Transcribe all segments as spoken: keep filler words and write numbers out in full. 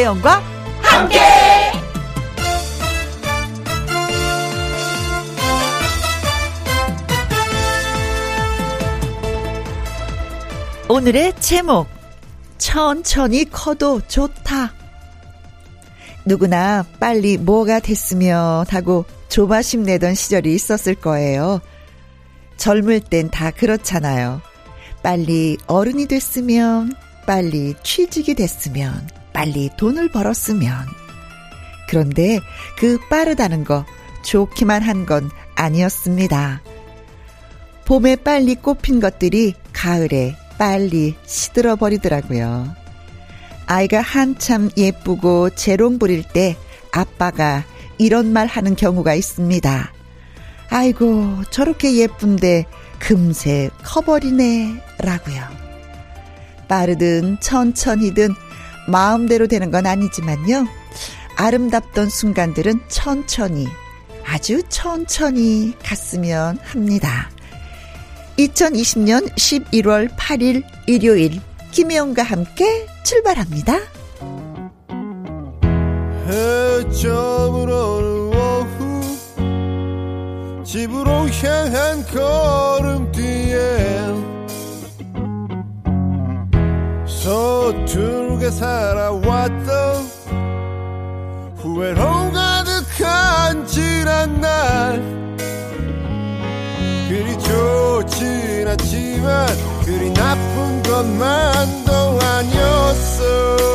김혜영과 함께. 오늘의 제목, 천천히 커도 좋다. 누구나 빨리 뭐가 됐으면 하고 조바심 내던 시절이 있었을 거예요. 젊을 땐 다 그렇잖아요. 빨리 어른이 됐으면, 빨리 취직이 됐으면, 빨리 돈을 벌었으면. 그런데 그 빠르다는 거 좋기만 한 건 아니었습니다. 봄에 빨리 꽃핀 것들이 가을에 빨리 시들어 버리더라고요. 아이가 한참 예쁘고 재롱 부릴 때 아빠가 이런 말 하는 경우가 있습니다. 아이고 저렇게 예쁜데 금세 커버리네 라고요. 빠르든 천천히든 마음대로 되는 건 아니지만요, 아름답던 순간들은 천천히, 아주 천천히 갔으면 합니다. 이천이십 년 십일월 팔일 일요일, 김혜영과 함께 출발합니다. 해저물 오후 집으로 향한 걸음뒤에 서툴게 살아왔던 후회로 가득한 지난 날, 그리 좋진 않지만 그리 나쁜 것만도 아니었어.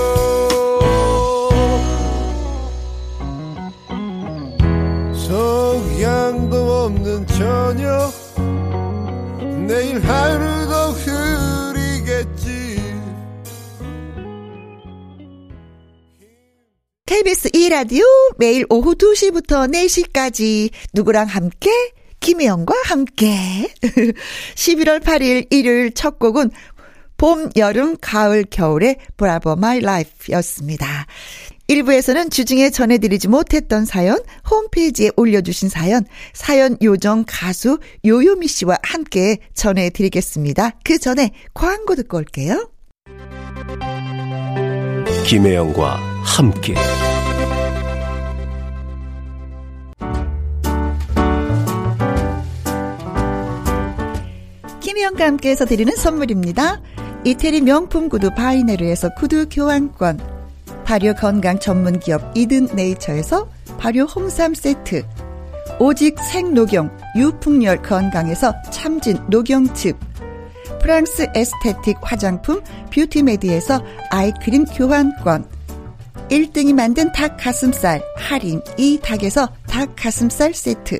성향도 없는 저녁, 내일 하루도 흐리겠지. 케이비에스 E라디오 매일 오후 두 시부터 네 시까지 누구랑 함께? 김혜영과 함께. 십일월 팔일 일요일 첫 곡은 봄, 여름, 가을, 겨울의 브라보 마이 라이프였습니다. 일 부에서는 주중에 전해드리지 못했던 사연, 홈페이지에 올려주신 사연, 사연 요정 가수 요요미 씨와 함께 전해드리겠습니다. 그 전에 광고 듣고 올게요. 김혜영과 함께. 김혜영과 함께해서 드리는 선물입니다. 이태리 명품 구두 바이네르에서 구두 교환권, 발효 건강 전문 기업 이든 네이처에서 발효 홍삼 세트, 오직 생노경 유풍열 건강에서 참진 노경즙, 프랑스 에스테틱 화장품 뷰티메디에서 아이크림 교환권, 일 등이 만든 닭가슴살 할인 이 닭에서 닭가슴살 세트,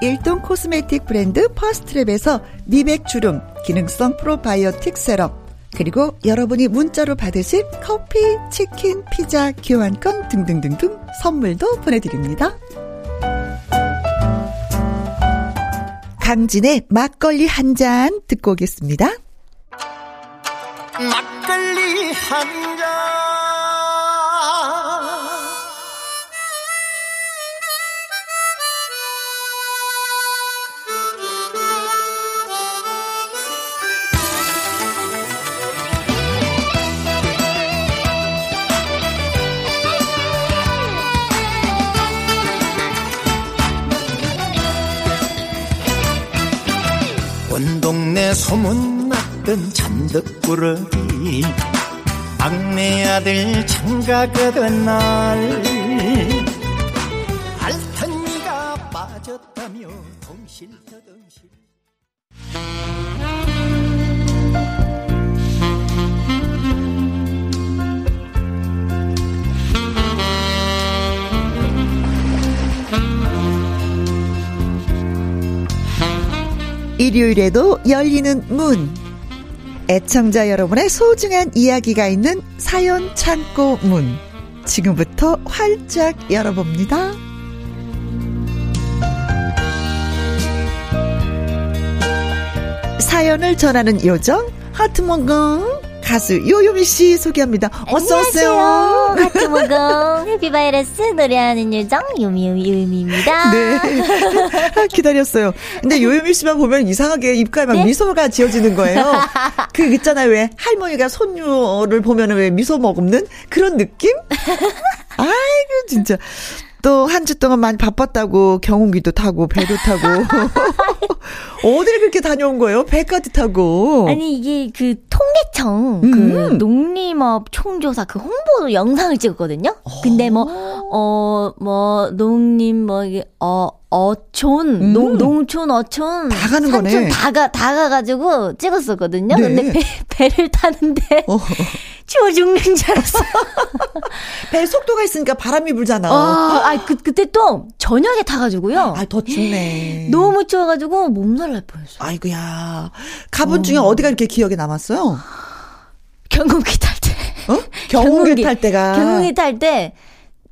일동 코스메틱 브랜드 퍼스트랩에서 미백 주름 기능성 프로바이오틱 세럼, 그리고 여러분이 문자로 받으실 커피, 치킨, 피자 교환권 등등등등 선물도 보내드립니다. 강진의 막걸리 한 잔 듣고 오겠습니다. 막걸리 한 잔, 온 동네 소문났던 잔뜩꾸러기, 막내 아들 장가가던 날, 알던 빠졌다며 동실더동실. 일요일에도 열리는 문, 애청자 여러분의 소중한 이야기가 있는 사연 창고 문, 지금부터 활짝 열어봅니다. 사연을 전하는 요정 하트몽공 가수 요요미 씨 소개합니다. 어서 오세요. 하트몽공 해피바이러스 노래하는 요정 요미 요요미입니다. 네. 기다렸어요. 근데 요요미 씨만 보면 이상하게 입가에 막 네? 미소가 지어지는 거예요. 그 있잖아요, 왜 할머니가 손녀를 보면 왜 미소 머금는 그런 느낌? 아이고 진짜. 또 한 주 동안 많이 바빴다고 경운기도 타고 배도 타고 어딜 그렇게 다녀온 거예요? 배까지 타고. 아니 이게 그 통계청 음. 그 농림업 총조사 그 홍보 영상을 찍었거든요. 오. 근데 뭐 어 뭐 농림 뭐 이게 어 어촌, 음. 농, 농촌, 어촌. 다 가는 산촌 거네. 다 가, 다 가가지고 찍었었거든요. 네. 근데 배, 배를 타는데, 어. 추워 죽는 줄 알았어. 배 속도가 있으니까 바람이 불잖아. 아, 아, 그, 그때 또 저녁에 타가지고요. 아, 더 춥네. 너무 추워가지고 몸살 날 뻔했어요. 아이고야. 가본 어. 중에 어디가 이렇게 기억에 남았어요? 경운기 탈 때. 어? 경운기 탈 때가. 경운기 탈 때,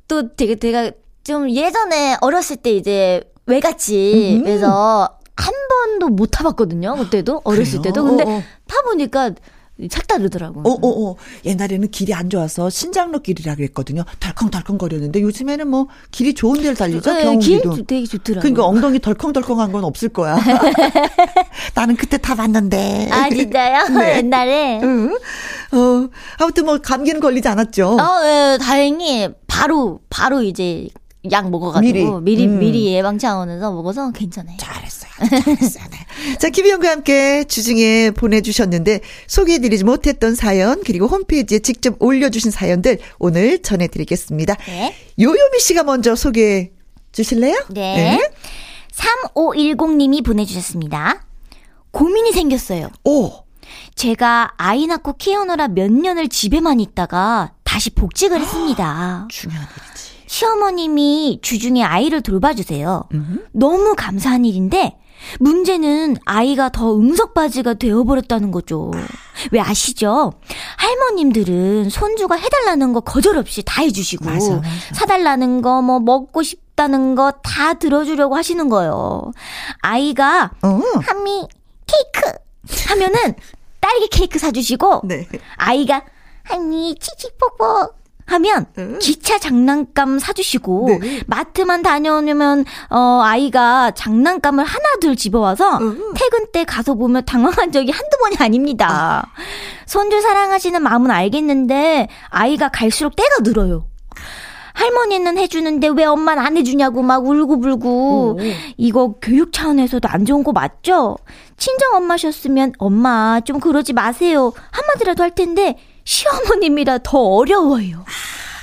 또 되게, 되게, 좀 예전에 어렸을 때 이제 외갓집 그래서 음. 한 번도 못 타봤거든요. 그때도 어렸을 그래요? 때도. 근데 어어. 타보니까 색다르더라고요. 어어어. 옛날에는 길이 안 좋아서 신장로 길이라 그랬거든요. 덜컹덜컹 거렸는데 요즘에는 뭐 길이 좋은 데를 달리죠. 네, 경운기도. 길 되게 좋더라고요. 그러니까 엉덩이 덜컹덜컹한 건 없을 거야. 나는 그때 타봤는데. 아 진짜요? 네. 옛날에. 응. 어 아무튼 뭐 감기는 걸리지 않았죠. 어, 네, 다행히 바로 바로 이제. 약 먹어가지고 미리 미리, 음. 미리 예방 차원에서 먹어서 괜찮아요. 잘했어요. 잘했어요. 네. 자, 김희영과 함께 주중에 보내주셨는데 소개해드리지 못했던 사연 그리고 홈페이지에 직접 올려주신 사연들 오늘 전해드리겠습니다. 네. 요요미 씨가 먼저 소개해 주실래요? 네. 네. 삼오일공님이 보내주셨습니다. 고민이 생겼어요. 오. 제가 아이 낳고 키우느라 몇 년을 집에만 있다가 다시 복직을 했습니다. 중요한 일이지. 시어머님이 주중에 아이를 돌봐주세요. 으흠. 너무 감사한 일인데 문제는 아이가 더 응석바지가 되어버렸다는 거죠. 왜 아시죠? 할머님들은 손주가 해달라는 거 거절 없이 다 해주시고 맞아, 맞아. 사달라는 거 뭐 먹고 싶다는 거 다 들어주려고 하시는 거예요. 아이가 어. 하미 케이크 하면은 딸기 케이크 사주시고 네. 아이가 하미 치치뽀뽀 하면 음. 기차 장난감 사주시고 네. 마트만 다녀오면 어, 아이가 장난감을 하나둘 집어와서 음. 퇴근 때 가서 보면 당황한 적이 한두 번이 아닙니다. 아. 손주 사랑하시는 마음은 알겠는데 아이가 갈수록 때가 늘어요. 할머니는 해주는데 왜 엄마는 안 해주냐고 막 울고불고. 이거 교육 차원에서도 안 좋은 거 맞죠? 친정엄마셨으면 엄마 좀 그러지 마세요 한마디라도 할 텐데 시어머님이라 더 어려워요.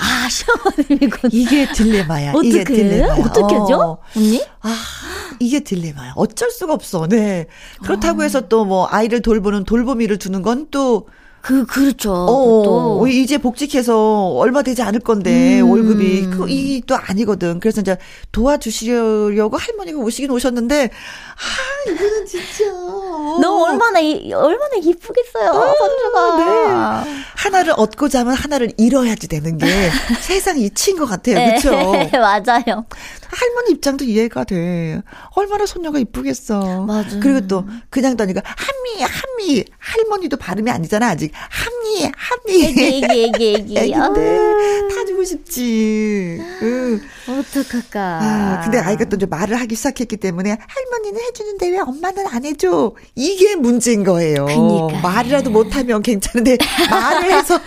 아, 시어머님이군. 이게 딜레마야. 어떡해? 이게 딜레마야. 어떻게 하죠? 어. 언니? 아, 이게 딜레마야. 어쩔 수가 없어. 네. 그렇다고 어. 해서 또 뭐 아이를 돌보는 돌보미를 두는 건 또 그 그렇죠. 어, 이제 복직해서 얼마 되지 않을 건데 음. 월급이 그 이 또 아니거든. 그래서 이제 도와주시려고 할머니가 오시긴 오셨는데 아 이거는 진짜 너무 얼마나 얼마나 기쁘겠어요, 선주가. 아, 네. 하나를 얻고자 하면 하나를 잃어야지 되는 게 세상 이치인 것 같아요, 그렇죠? 맞아요. 할머니 입장도 이해가 돼. 얼마나 손녀가 이쁘겠어. 맞아. 그리고 또 그냥 다니까 한미 한미 할머니도 발음이 아니잖아 아직. 함니, 함니. 애기, 애기, 애기, 애기. 애기인데 다 주고 싶지. 응. 어떡할까. 아, 근데 아이가 또 이제 말을 하기 시작했기 때문에 할머니는 해주는데 왜 엄마는 안 해줘. 이게 문제인 거예요. 그러니까. 말이라도 못하면 괜찮은데 말을 해서.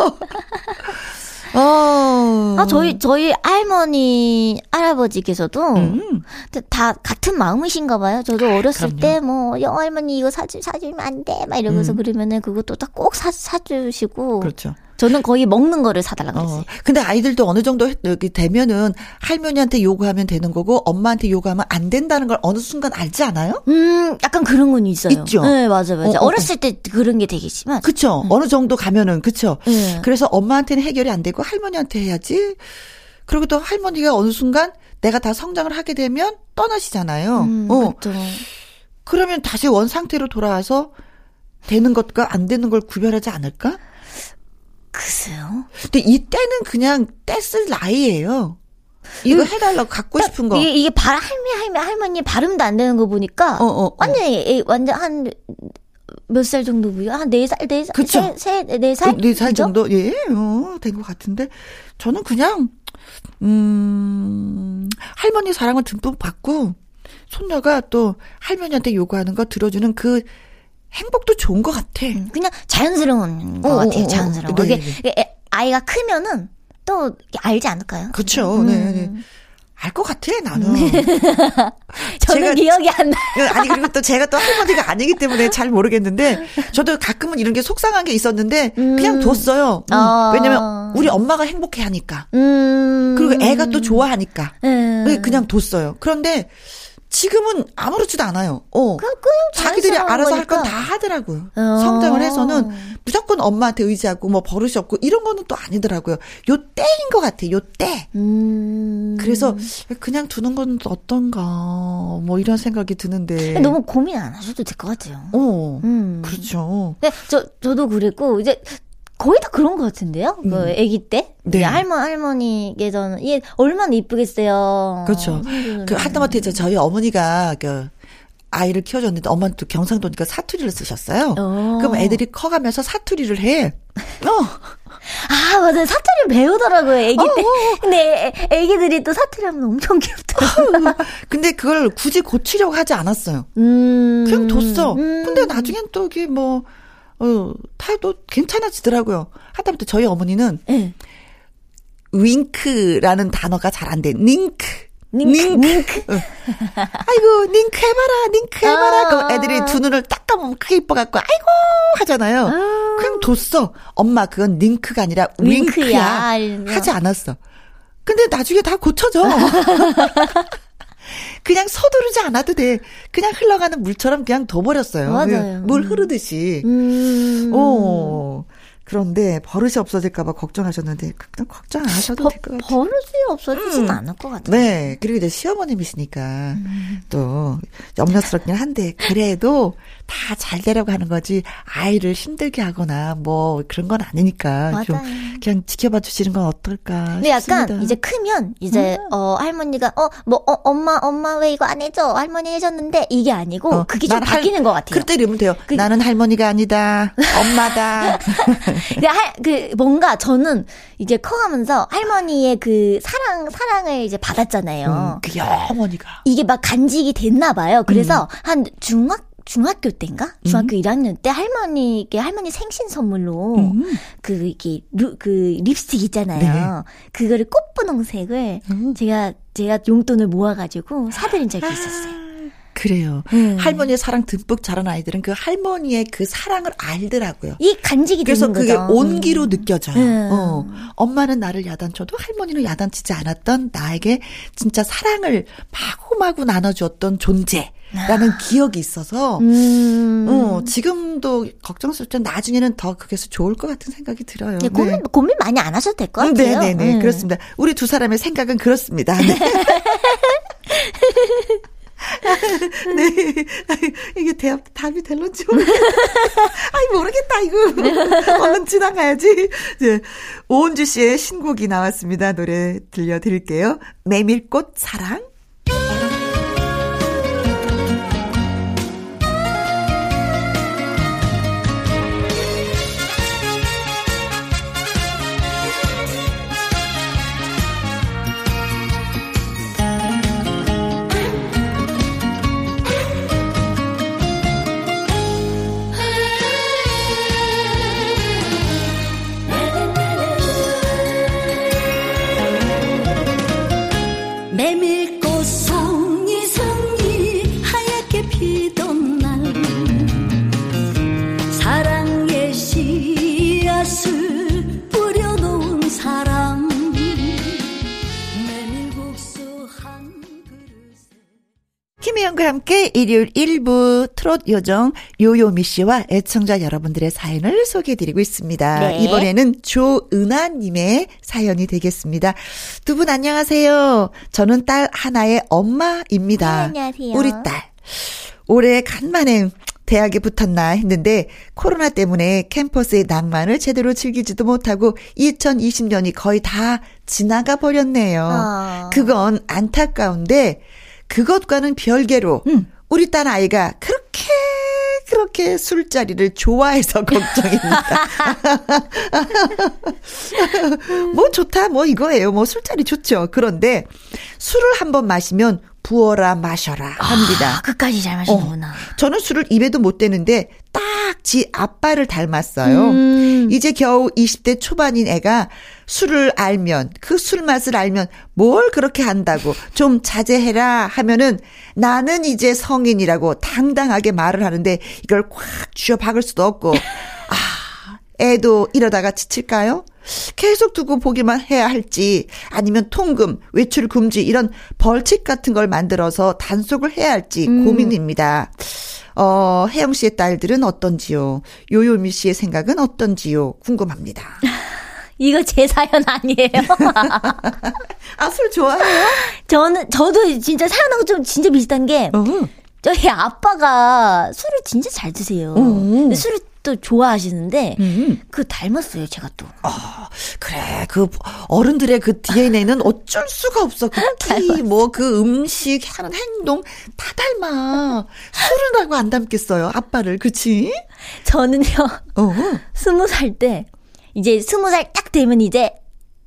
어. 아, 저희, 저희 할머니, 할아버지께서도 음. 다 같은 마음이신가 봐요. 저도 어렸을 그럼요. 때 뭐, 여, 할머니 이거 사주, 사주면 안 돼. 막 이러면서 음. 그러면은 그것도 다 꼭 사, 사주시고. 그렇죠. 저는 거의 먹는 거를 사달라고 했어요. 어. 근데 아이들도 어느 정도 되면은 할머니한테 요구하면 되는 거고 엄마한테 요구하면 안 된다는 걸 어느 순간 알지 않아요? 음, 약간 그런 건 있어요. 있죠. 네, 맞아, 맞아. 어, 어렸을 어. 때 그런 게 되겠지만. 그쵸. 음. 어느 정도 가면은, 그쵸. 네. 그래서 엄마한테는 해결이 안 되고 할머니한테 해야지. 그리고 또 할머니가 어느 순간 내가 다 성장을 하게 되면 떠나시잖아요. 음, 어. 그렇죠. 그러면 다시 원 상태로 돌아와서 되는 것과 안 되는 걸 구별하지 않을까? 글쎄요. 근데 이 때는 그냥 떼쓸 나이예요. 이거 해달라고 갖고 싶은 거. 이게, 이게 발, 할미, 할미, 할머니 발음도 안 되는 거 보니까. 어, 어, 어. 완전히, 완전 한, 몇 살 정도고요? 한 네 살, 네 살? 그쵸. 세, 세, 네 살? 네 살 정도? 예, 어, 된 것 같은데. 저는 그냥, 음, 할머니 사랑을 듬뿍 받고, 손녀가 또 할머니한테 요구하는 거 들어주는 그, 행복도 좋은 것 같아. 그냥 자연스러운 것 어, 같아. 어, 자연스러운 거. 이게 아이가 크면은 또 알지 않을까요? 그렇죠. 음. 네. 알 것 같아 나는. 저는 제가, 기억이 안 나. 아니 그리고 또 제가 또 할머니가 아니기 때문에 잘 모르겠는데 저도 가끔은 이런 게 속상한 게 있었는데 음. 그냥 뒀어요. 음. 어. 왜냐면 우리 엄마가 행복해 하니까. 음. 그리고 애가 또 좋아하니까. 음. 그냥 뒀어요. 그런데. 지금은 아무렇지도 않아요. 어. 그냥 자기들이 알아서 할 건 다 하더라고요. 어. 성장을 해서는 무조건 엄마한테 의지하고 뭐 버릇이 없고 이런 거는 또 아니더라고요. 요 때인 것 같아요. 요 때. 음. 그래서 그냥 두는 건 어떤가 뭐 이런 생각이 드는데. 너무 고민 안 하셔도 될 것 같아요. 어. 음. 그렇죠. 네, 저, 저도 그랬고 이제 거의 다 그런 것 같은데요? 음. 그, 아기 때? 네. 할머, 할머니께서는, 예, 얼마나 이쁘겠어요. 그렇죠. 그, 하다못해 저희 어머니가, 그, 아이를 키워줬는데, 엄마는 또 경상도니까 사투리를 쓰셨어요. 어. 그럼 애들이 커가면서 사투리를 해. 어. 아, 맞아요. 사투리를 배우더라고요, 애기 때. 어어. 근데 애기들이 또 사투리 하면 엄청 귀엽더라고요. 근데 그걸 굳이 고치려고 하지 않았어요. 음. 그냥 뒀어. 음. 근데 나중엔 또 이게 뭐, 어, 타도 괜찮아지더라고요. 하다못해 저희 어머니는 네. 윙크라는 단어가 잘 안 돼. 닝크. 닝크. 닝크. 응. 아이고 닝크 해봐라. 닝크 해봐라. 아~ 그럼 애들이 두 눈을 딱 감으면 크게 이뻐갖고 아이고 하잖아요. 아~ 그냥 뒀어. 엄마 그건 닝크가 아니라 윙크야. 윙크야. 하지 않았어. 근데 나중에 다 고쳐져. 그냥 서두르지 않아도 돼. 그냥 흘러가는 물처럼 그냥 둬버렸어요. 맞아요. 물 흐르듯이. 음. 오. 그런데 버릇이 없어질까봐 걱정하셨는데, 걱정 안 하셔도 될 것 같아요. 버릇이 없어지진 음. 않을 것 같아요. 네. 그리고 이제 시어머님이시니까 음. 또 염려스럽긴 한데, 그래도 다 잘 되려고 하는 거지, 아이를 힘들게 하거나 뭐 그런 건 아니니까. 맞아요. 좀 그냥 지켜봐 주시는 건 어떨까 근데 싶습니다. 약간 이제 크면, 이제, 음. 어, 할머니가, 어, 뭐, 어, 엄마, 엄마 왜 이거 안 해줘? 할머니 해줬는데, 이게 아니고, 어, 그게 좀 바뀌는 할, 것 같아요. 그때 이러면 돼요. 그, 나는 할머니가 아니다. 엄마다. 근데 할, 그, 뭔가 저는 이제 커가면서 할머니의 그 사랑, 사랑을 이제 받았잖아요. 음, 그게 어머니가. 이게 막 간직이 됐나 봐요. 그래서 음. 한 중학, 중학교 때인가? 중학교 음. 일 학년 때 할머니께, 할머니 생신 선물로 음. 그, 이렇게, 루, 그, 립스틱 있잖아요. 네. 그거를 꽃분홍색을 음. 제가, 제가 용돈을 모아가지고 사드린 적이 있었어요. 그래요. 음. 할머니의 사랑 듬뿍 자란 아이들은 그 할머니의 그 사랑을 알더라고요. 이 간직이 되는 거죠. 그래서 그게 온기로 음. 느껴져요. 음. 어. 엄마는 나를 야단쳐도 할머니는 야단치지 않았던 나에게 진짜 사랑을 마구마구 나눠주었던 존재라는 아. 기억이 있어서 음. 어, 지금도 걱정스럽지 않지만 나중에는 더 그게 좋을 것 같은 생각이 들어요. 네, 고민, 네. 고민 많이 안 하셔도 될 것 같아요. 네네네. 네, 네. 음. 그렇습니다. 우리 두 사람의 생각은 그렇습니다. 네. 네. 이게 대답, 답이 될런지 모르겠다. 아이, 모르겠다, 이거. 얼른 지나가야지. 네. 오은주 씨의 신곡이 나왔습니다. 노래 들려드릴게요. 메밀꽃 사랑. 메밀꽃 김혜영과 함께 일요일 일 부 트롯 요정 요요미 씨와 애청자 여러분들의 사연을 소개해드리고 있습니다. 네. 이번에는 조은아 님의 사연이 되겠습니다. 두 분 안녕하세요. 저는 딸 하나의 엄마입니다. 네, 안녕하세요. 우리 딸. 올해 간만에 대학에 붙었나 했는데 코로나 때문에 캠퍼스의 낭만을 제대로 즐기지도 못하고 이천이십 년이 거의 다 지나가 버렸네요. 어. 그건 안타까운데 그것과는 별개로 음. 우리 딸 아이가 그렇게 그렇게 술자리를 좋아해서 걱정입니다. 뭐 좋다 뭐 이거예요. 뭐 술자리 좋죠. 그런데 술을 한번 마시면 부어라 마셔라 합니다. 아, 끝까지 잘 마시는구나. 어, 저는 술을 입에도 못 대는데 딱 지 아빠를 닮았어요. 음. 이제 겨우 이십 대 초반인 애가 술을 알면 그 술 맛을 알면 뭘 그렇게 한다고 좀 자제해라 하면은 나는 이제 성인이라고 당당하게 말을 하는데 이걸 꽉 쥐어박을 수도 없고 아 애도 이러다가 지칠까요? 계속 두고 보기만 해야 할지 아니면 통금, 외출 금지 이런 벌칙 같은 걸 만들어서 단속을 해야 할지 음. 고민입니다. 어, 혜영 씨의 딸들은 어떤지요? 요요미 씨의 생각은 어떤지요? 궁금합니다. 이거 제 사연 아니에요? 아, 술 좋아해요? 저는, 저도 진짜 사연하고 좀 진짜 비슷한 게 어흥. 저희 아빠가 술을 진짜 잘 드세요. 근데 술을 또 좋아하시는데 음. 그 닮았어요 제가 또. 아 어, 그래 그 어른들의 그 디엔에이는 어쩔 수가 없어. 그 티 뭐 그 음식 하는 행동 다 닮아. 술은 하고 안 닮겠어요 아빠를 그치? 저는요 스무 살 때 이제 스무 살 딱 되면 이제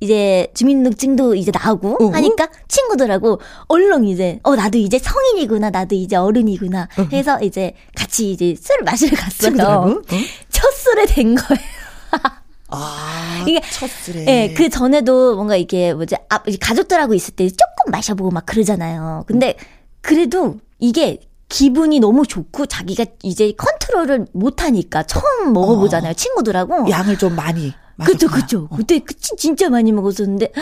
이제 주민등록증도 이제 나오고 어허? 하니까 친구들하고 얼렁 이제 어 나도 이제 성인이구나 나도 이제 어른이구나 어허. 해서 이제 같이 이제 술을 마시러 갔어요. 어? 첫 술에 된 거예요. 아, 이게 첫 술에. 예, 그 전에도 뭔가 이게 뭐지 아, 가족들하고 있을 때 조금 마셔보고 막 그러잖아요. 근데 그래도 이게 기분이 너무 좋고 자기가 이제 컨트롤을 못하니까 처음 먹어보잖아요 어. 친구들하고 양을 좀 많이. 그쵸, 그쵸. 어. 그때 진짜 많이 먹었었는데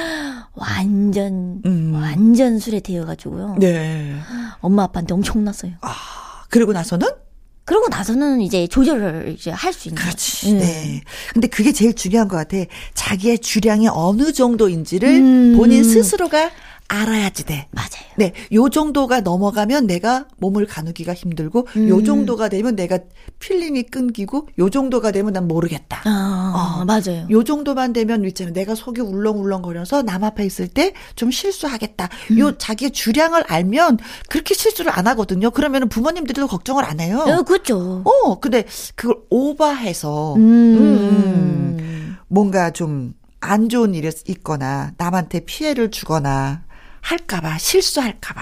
완전 음. 완전 술에 데여가지고요. 네. 엄마 아빠한테 엄청 혼났어요. 아 그러고 나서는? 그러고 나서는 이제 조절을 이제 할 수 있는. 그렇지. 음. 네. 근데 그게 제일 중요한 것 같아. 자기의 주량이 어느 정도인지를 음. 본인 스스로가. 알아야지 돼. 맞아요. 네, 요 정도가 넘어가면 내가 몸을 가누기가 힘들고, 음. 요 정도가 되면 내가 필름이 끊기고, 요 정도가 되면 난 모르겠다. 아, 어. 맞아요. 요 정도만 되면 있잖아요. 내가 속이 울렁울렁거려서 남 앞에 있을 때 좀 실수하겠다. 음. 요 자기의 주량을 알면 그렇게 실수를 안 하거든요. 그러면은 부모님들도 걱정을 안 해요. 어, 그렇죠. 어, 근데 그걸 오버해서 음. 음. 뭔가 좀 안 좋은 일이 있거나 남한테 피해를 주거나. 할까봐 실수할까봐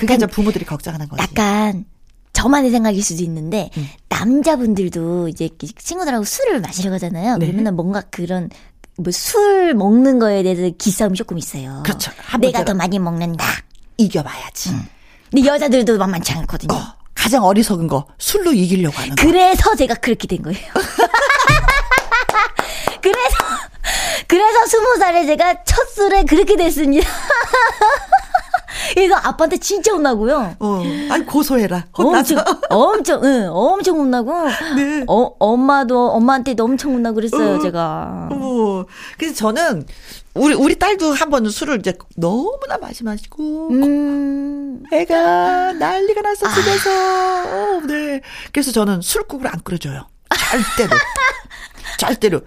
그게 저 부모들이 걱정하는 거지. 약간 저만의 생각일 수도 있는데 음. 남자분들도 이제 친구들하고 술을 마시러 가잖아요. 네. 그러면 뭔가 그런 뭐 술 먹는 거에 대해서 기싸움이 조금 있어요. 그렇죠. 내가 더 많이 먹는다. 이겨봐야지. 음. 근데 여자들도 만만치 않거든요. 어, 가장 어리석은 거 술로 이기려고 하는 그래서 거. 그래서 제가 그렇게 된 거예요. 그래서 그래서 스무 살에 제가 첫 술에 그렇게 됐습니다. 그래서 아빠한테 진짜 혼나고요. 어, 아니 고소해라. 혼나죠. 엄청, 엄청, 응, 엄청 혼나고. 네. 어, 엄마도 엄마한테도 엄청 혼나고 그랬어요, 어, 제가. 어. 그래서 저는 우리 우리 딸도 한번 술을 이제 너무나 많이 마시고, 음. 애가 난리가 났어 집에서. 아. 어, 네. 그래서 저는 술국을 안 끓여줘요. 절대로. 절대로.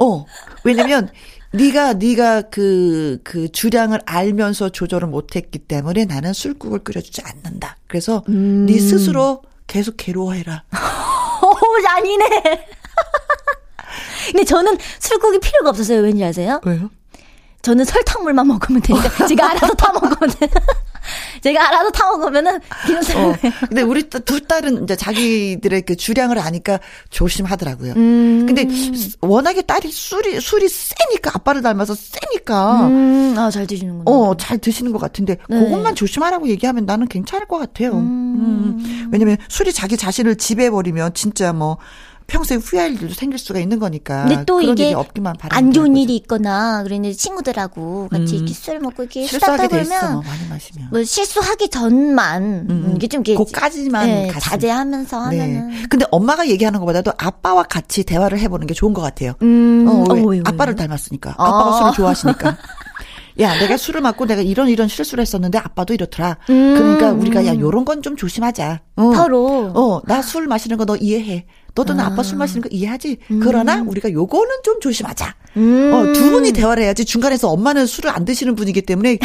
어. 왜냐면 네가 네가 그, 그 주량을 알면서 조절을 못했기 때문에 나는 술국을 끓여주지 않는다. 그래서 음. 네 스스로 계속 괴로워해라. 오, 아니네. 근데 저는 술국이 필요가 없었어요. 왠지 아세요? 왜요? 저는 설탕물만 먹으면 되니까 제가 알아서 타 먹으면 돼. 제가 알아서 타 먹으면은 괜찮아요. 어, 근데 우리 두 딸은 이제 자기들의 그 주량을 아니까 조심하더라고요. 음. 근데 워낙에 딸이 술이 술이 세니까 아빠를 닮아서 세니까 음. 아, 잘 드시는구나. 어, 잘 드시는 것 같은데 네. 그것만 조심하라고 얘기하면 나는 괜찮을 것 같아요. 음. 음. 왜냐면 술이 자기 자신을 지배해 버리면 진짜 뭐 평소에 후회할 일도 생길 수가 있는 거니까. 근데 또 그런 이게 일이 없기만 바라는 안 좋은 거죠. 일이 있거나 그랬는데 친구들하고 같이 음. 이렇게 술 먹고 이렇게 실수하게 돼 있어. 뭐 많이 마시면. 뭐 실수하기 전만 음. 이게 좀 그까지만 네, 자제하면서 하면은. 네. 근데 엄마가 얘기하는 것보다도 아빠와 같이 대화를 해보는 게 좋은 것 같아요. 음. 어, 왜? 어, 왜, 왜? 아빠를 닮았으니까. 아빠가 아. 술을 좋아하시니까. 야, 내가 술을 맞고 내가 이런 이런 실수를 했었는데 아빠도 이렇더라. 음. 그러니까 우리가 야, 요런 건 좀 조심하자. 어. 서로. 어, 나 술 마시는 거 너 이해해. 너도 나 아. 아빠 술 마시는 거 이해하지. 음. 그러나 우리가 요거는 좀 조심하자. 음. 어, 두 분이 대화를 해야지. 중간에서 엄마는 술을 안 드시는 분이기 때문에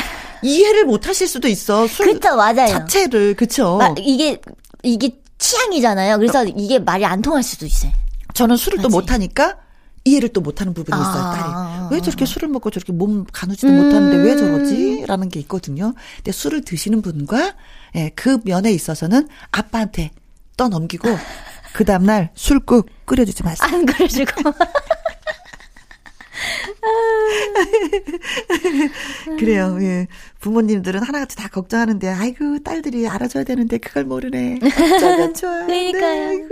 이해를 못 하실 수도 있어. 술 그쵸, 맞아요. 자체를. 그쵸. 마, 이게, 이게 취향이잖아요. 그래서 이게 말이 안 통할 수도 있어요. 저는 술을 맞지. 또 못하니까 이해를 또 못하는 부분이 있어요. 아, 딸이 왜 저렇게 술을 먹고 저렇게 몸 가누지도 음. 못하는데 왜 저러지? 라는 게 있거든요. 근데 술을 드시는 분과 예, 그 면에 있어서는 아빠한테 떠넘기고 그 다음날 술국 끓여주지 마세요. 안 끓여주고. 그래요. 예. 부모님들은 하나같이 다 걱정하는데 아이고 딸들이 알아줘야 되는데 그걸 모르네. 어쩌면 좋아. 그러니까요. 아이고.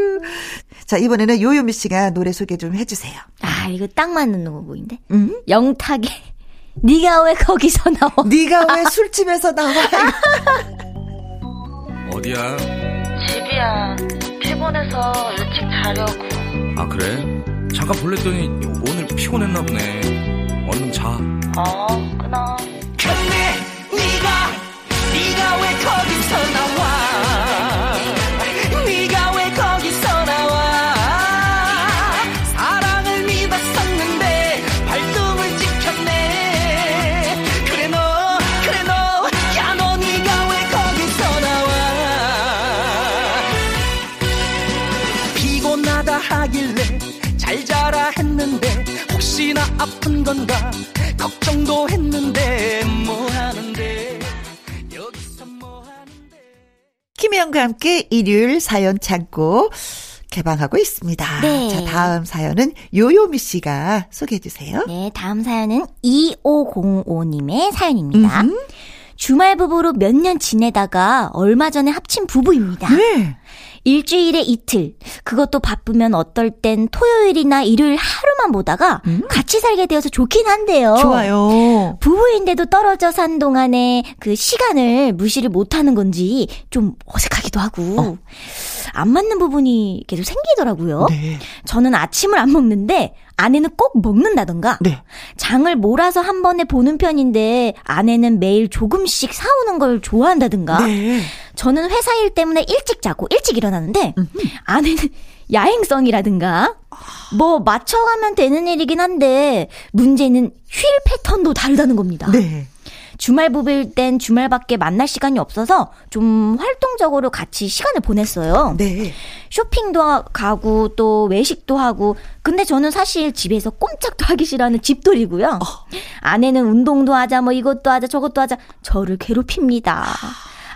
자, 이번에는 요요미 씨가 노래 소개 좀 해주세요. 아, 이거 딱 맞는 노래인데. 음? 영탁의 네가 왜 거기서 나와. 네가 왜 술집에서 나와. 어디야? 집이야. 피곤해서 일찍 자려고. 아, 그래? 잠깐 볼랬더니 오늘 피곤했나 보네. 얼른 자. 어, 끊어. 근데 네가 네가 왜 거기서 나와. 네가 왜 거기서 나와. 사랑을 믿었었는데 발등을 찍혔네. 그래 너 그래 너 야 너 네가 왜 거기서 나와. 피곤하다 하길래 잘 자라 했는데 혹시나 아픈 건가 걱정도 했는데 뭐 하는데 여기서 뭐 하는데. 김혜영과 함께 일요일 사연 창고 개방하고 있습니다. 네. 자, 다음 사연은 요요미 씨가 소개해 주세요. 네, 다음 사연은 이오공오님의 사연입니다. 음. 주말 부부로 몇 년 지내다가 얼마 전에 합친 부부입니다. 네. 일주일에 이틀, 그것도 바쁘면 어떨 땐 토요일이나 일요일 하루만 보다가 음? 같이 살게 되어서 좋긴 한데요. 좋아요. 부부인데도 떨어져 산 동안에 그 시간을 무시를 못하는 건지 좀 어색하기도 하고 어. 안 맞는 부분이 계속 생기더라고요. 네. 저는 아침을 안 먹는데 아내는 꼭 먹는다던가 네. 장을 몰아서 한 번에 보는 편인데 아내는 매일 조금씩 사오는 걸 좋아한다던가 네. 저는 회사 일 때문에 일찍 자고 일찍 일어나는데 음. 아내는 야행성이라든가 뭐 맞춰가면 되는 일이긴 한데 문제는 휠 패턴도 다르다는 겁니다. 네. 주말 부부일 땐 주말밖에 만날 시간이 없어서 좀 활동적으로 같이 시간을 보냈어요. 네. 쇼핑도 가고 또 외식도 하고. 근데 저는 사실 집에서 꼼짝도 하기 싫어하는 집돌이고요. 어. 아내는 운동도 하자 뭐 이것도 하자 저것도 하자 저를 괴롭힙니다.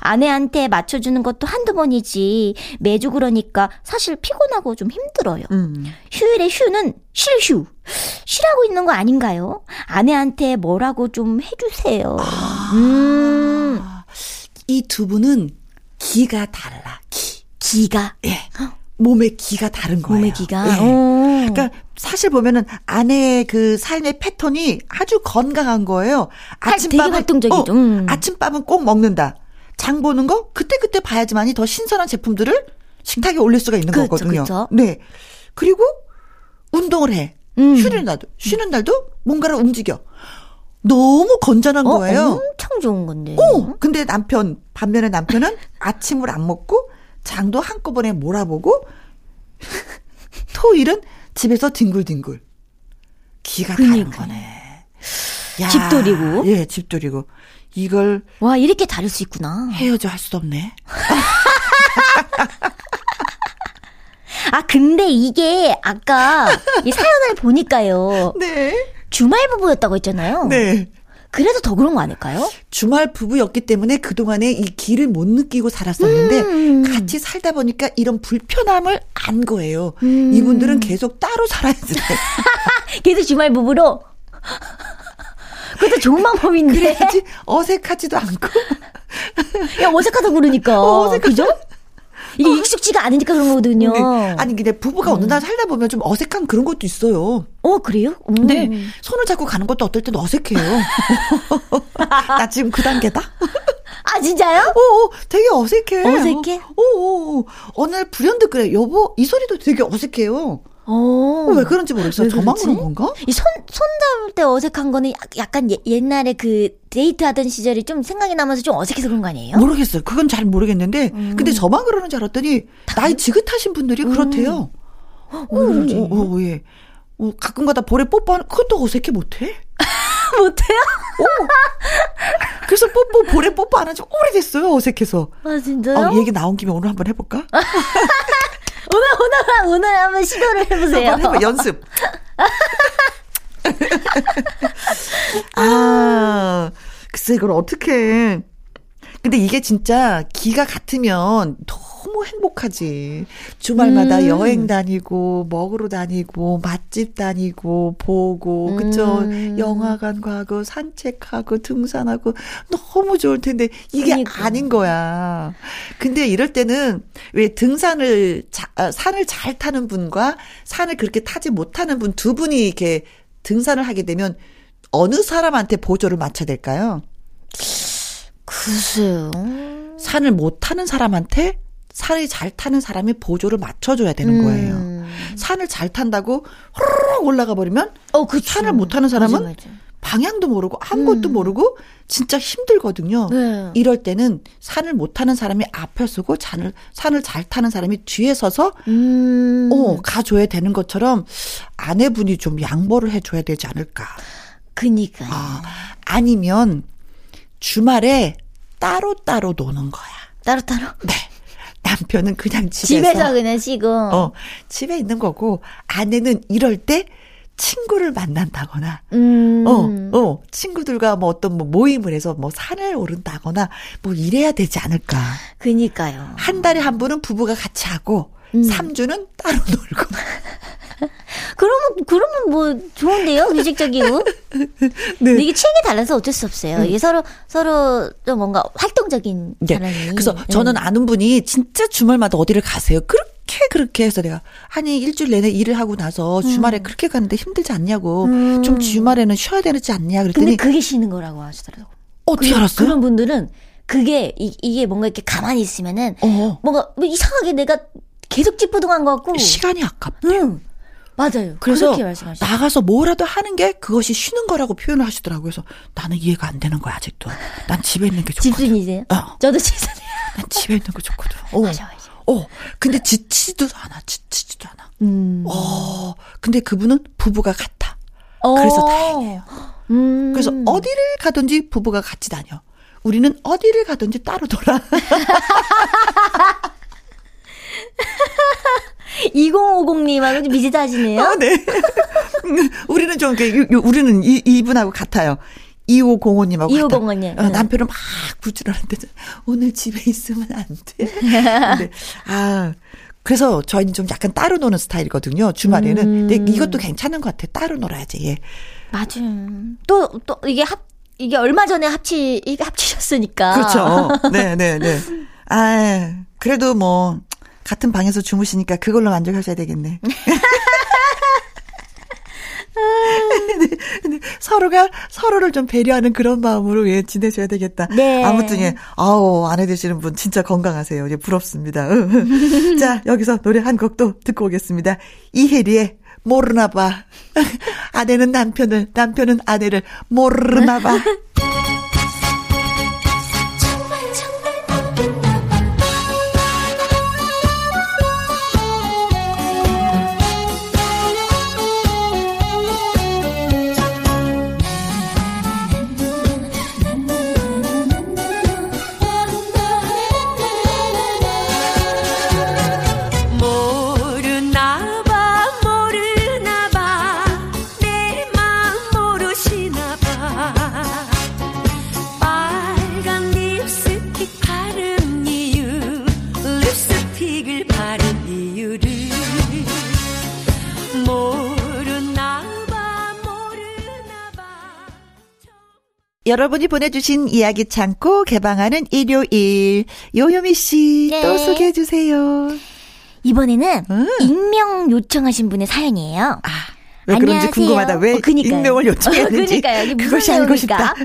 아내한테 맞춰주는 것도 한두 번이지 매주 그러니까 사실 피곤하고 좀 힘들어요. 음. 휴일에 휴는 실휴. 쉬라고 있는 거 아닌가요? 아내한테 뭐라고 좀 해주세요. 아, 음. 이 두 분은 기가 달라. 기. 기가? 예. 몸의 기가 다른 거예요. 몸의 기가. 예. 그러니까 사실 보면은 아내의 그 삶의 패턴이 아주 건강한 거예요. 아침밥은 되게 활동적이죠. 어, 음. 아침밥은 꼭 먹는다. 장 보는 거 그때그때 봐야지만이 더 신선한 제품들을 식탁에 올릴 수가 있는 그쵸, 거거든요. 그쵸? 네. 그리고 운동을 해. 음. 쉬는 날도 쉬는 날도 뭔가를 움직여. 너무 건전한 어, 거예요. 엄청 좋은 건데. 어, 근데 남편 반면에 남편은 아침을 안 먹고 장도 한꺼번에 몰아보고 토일은 집에서 뒹굴뒹굴. 기가 그러니까. 다른 거네. 야, 집돌이고. 예, 집돌이고. 이걸 와 이렇게 다를 수 있구나. 헤어져 할 수도 없네. 아 근데 이게 아까 이 사연을 보니까요. 네. 주말 부부였다고 했잖아요. 네. 그래서 더 그런 거 아닐까요? 주말 부부였기 때문에 그동안에 이 기를 못 느끼고 살았었는데 음. 같이 살다 보니까 이런 불편함을 안 거예요. 음. 이분들은 계속 따로 살아야 돼. 계속 주말 부부로. 그것도 좋은 방법인데. 그래야지 어색하지도 않고. 야, 어색하다고 그러니까. 어, 어색하죠? 이게 익숙지가 않으니까 그런 거거든요. 네. 아니 근데 부부가 어느 날 살다 보면 좀 어색한 그런 것도 있어요. 어 그래요? 음. 근데 손을 잡고 가는 것도 어떨 때는 어색해요. 나 지금 그 단계다. 아 진짜요? 오, 되게 어색해. 어색해? 오, 어느 날 불현듯 그래. 여보 이 소리도 되게 어색해요. 어. 왜 그런지 모르겠어요. 저만 그런 건가? 이 손, 손 잡을 때 어색한 거는 약간 예, 옛날에 그 데이트하던 시절이 좀 생각이 나면서 좀 어색해서 그런 거 아니에요? 모르겠어요. 그건 잘 모르겠는데. 음. 근데 저만 그러는 줄 알았더니 다... 나이 지긋하신 분들이 음. 그렇대요. 오, 오, 오, 오, 예. 오, 가끔가다 볼에 뽀뽀하는, 그것도 어색해 못해? 못해요? 오. 그래서 뽀뽀, 볼에 뽀뽀 안 한 지 오래됐어요. 어색해서. 아, 진짜요? 아, 얘기 나온 김에 오늘 한번 해볼까? 오늘, 오늘, 오늘 한번 시도를 해보세요. 한번 해봐, 연습. 아, 글쎄, 이걸 어떡해. 근데 이게 진짜 기가 같으면 너무 행복하지. 주말마다 음. 여행 다니고, 먹으러 다니고, 맛집 다니고, 보고, 음. 그쵸? 영화관 가고, 산책하고, 등산하고, 너무 좋을 텐데, 이게 그러니까. 아닌 거야. 근데 이럴 때는, 왜 등산을, 자, 산을 잘 타는 분과 산을 그렇게 타지 못하는 분 두 분이 이렇게 등산을 하게 되면, 어느 사람한테 보조를 맞춰야 될까요? 글쎄요. 산을 못 타는 사람한테 산을 잘 타는 사람이 보조를 맞춰줘야 되는 거예요. 음. 산을 잘 탄다고 호로록 올라가 버리면 어, 그치. 산을 못 타는 사람은 맞아, 맞아. 방향도 모르고 아무것도 음. 모르고 진짜 힘들거든요. 네. 이럴 때는 산을 못 타는 사람이 앞에 서고 산을, 산을 잘 타는 사람이 뒤에 서서 음. 어, 가줘야 되는 것처럼 아내분이 좀 양보를 해줘야 되지 않을까. 그니까요. 아, 아니면 주말에 따로따로 노는 거야. 따로따로? 네. 남편은 그냥 집에서. 집에서 그냥 쉬고. 어, 집에 있는 거고, 아내는 이럴 때 친구를 만난다거나, 음. 어, 어, 친구들과 뭐 어떤 뭐 모임을 해서 뭐 산을 오른다거나, 뭐 이래야 되지 않을까. 그니까요. 한 달에 한 번은 부부가 같이 하고, 음. 삼 주는 따로 놀고. 그러면, 그러면 뭐, 좋은데요? 규칙적이고. 네. 근데 이게 취향이 달라서 어쩔 수 없어요. 음. 이게 서로, 서로 좀 뭔가 활동적인 사람이. 네. 그래서 네. 저는 아는 분이 진짜 주말마다 어디를 가세요. 그렇게, 그렇게 해서 내가, 아니, 일주일 내내 일을 하고 나서 주말에 음. 그렇게 가는데 힘들지 않냐고. 음. 좀 주말에는 쉬어야 되지 않냐. 그랬더니. 근데 그게 쉬는 거라고 하시더라고요. 어떻게 그런, 알았어요? 그런 분들은 그게, 이, 이게 뭔가 이렇게 가만히 있으면은, 어. 뭔가 뭐 이상하게 내가 계속 찌뿌둥한 것 같고. 시간이 아깝대. 응. 맞아요. 그래서 나가서 뭐라도 하는 게 그것이 쉬는 거라고 표현을 하시더라고요. 그래서 나는 이해가 안 되는 거야 아직도. 난 집에 있는 게 좋거든. 집순이세요? 어. 저도 집순이에요. 난 집에 있는 게 좋거든. 어. 맞아 맞아. 어. 근데 지치지도 않아. 지치지도 않아. 음. 어. 근데 그분은 부부가 같아. 어. 그래서 다행이에요. 음. 그래서 어디를 가든지 부부가 같이 다녀. 우리는 어디를 가든지 따로 돌아. 이공오공님하고 비슷하시네요. 아, 네. 우리는 좀, 우리는 이, 이분하고 같아요. 이오공오님하고. 이오공오님. 어, 남편은 막 구출하는데, 오늘 집에 있으면 안 돼. 근데, 아, 그래서 저희는 좀 약간 따로 노는 스타일이거든요. 주말에는. 음. 근데 이것도 괜찮은 것 같아. 따로 놀아야지. 예. 맞아요. 또, 또, 이게 합, 이게 얼마 전에 합치, 합치셨으니까. 그렇죠. 네네네. 네, 네. 아, 그래도 뭐, 같은 방에서 주무시니까 그걸로 만족하셔야 되겠네. 네, 네, 서로가 서로를 좀 배려하는 그런 마음으로 예, 지내셔야 되겠다. 네. 아무튼 예, 아우 아내 되시는 분 진짜 건강하세요. 예, 부럽습니다. 자 여기서 노래 한 곡도 듣고 오겠습니다. 이혜리의 모르나 봐. 아내는 남편을, 남편은 아내를 모르나 봐. 여러분이 보내주신 이야기 창고 개방하는 일요일. 요요미 씨, 네. 또 소개해 주세요. 이번에는 음. 익명 요청하신 분의 사연이에요. 아, 왜 그런지 안녕하세요. 궁금하다. 왜 어, 익명을 요청했는지. 그러니까요. 그것이 알고 싶다.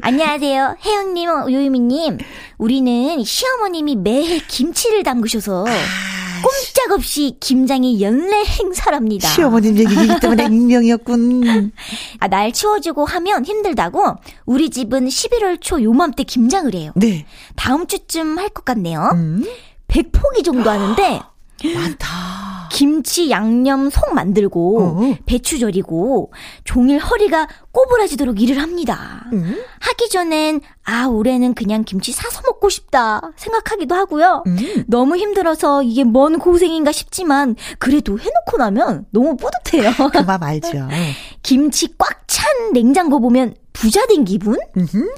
안녕하세요. 혜영님, 요요미님. 우리는 시어머님이 매해 김치를 담그셔서 아, 꼼짝없이 김장이 연례 행사랍니다. 시어머님 얘기이기 때문에 익명이었군. 아, 날 치워주고 하면 힘들다고 우리 집은 십일월 초 요맘때 김장을 해요. 네. 다음 주쯤 할 것 같네요. 음. 백 포기 정도 하는데 많다. 김치 양념 속 만들고 어. 배추 절이고 종일 허리가 꼬부라지도록 일을 합니다. 음? 하기 전엔 아 올해는 그냥 김치 사서 먹고 싶다 생각하기도 하고요. 음. 너무 힘들어서 이게 뭔 고생인가 싶지만 그래도 해놓고 나면 너무 뿌듯해요. 그 맘 알죠. 김치 꽉 찬 냉장고 보면 부자된 기분? 음흠.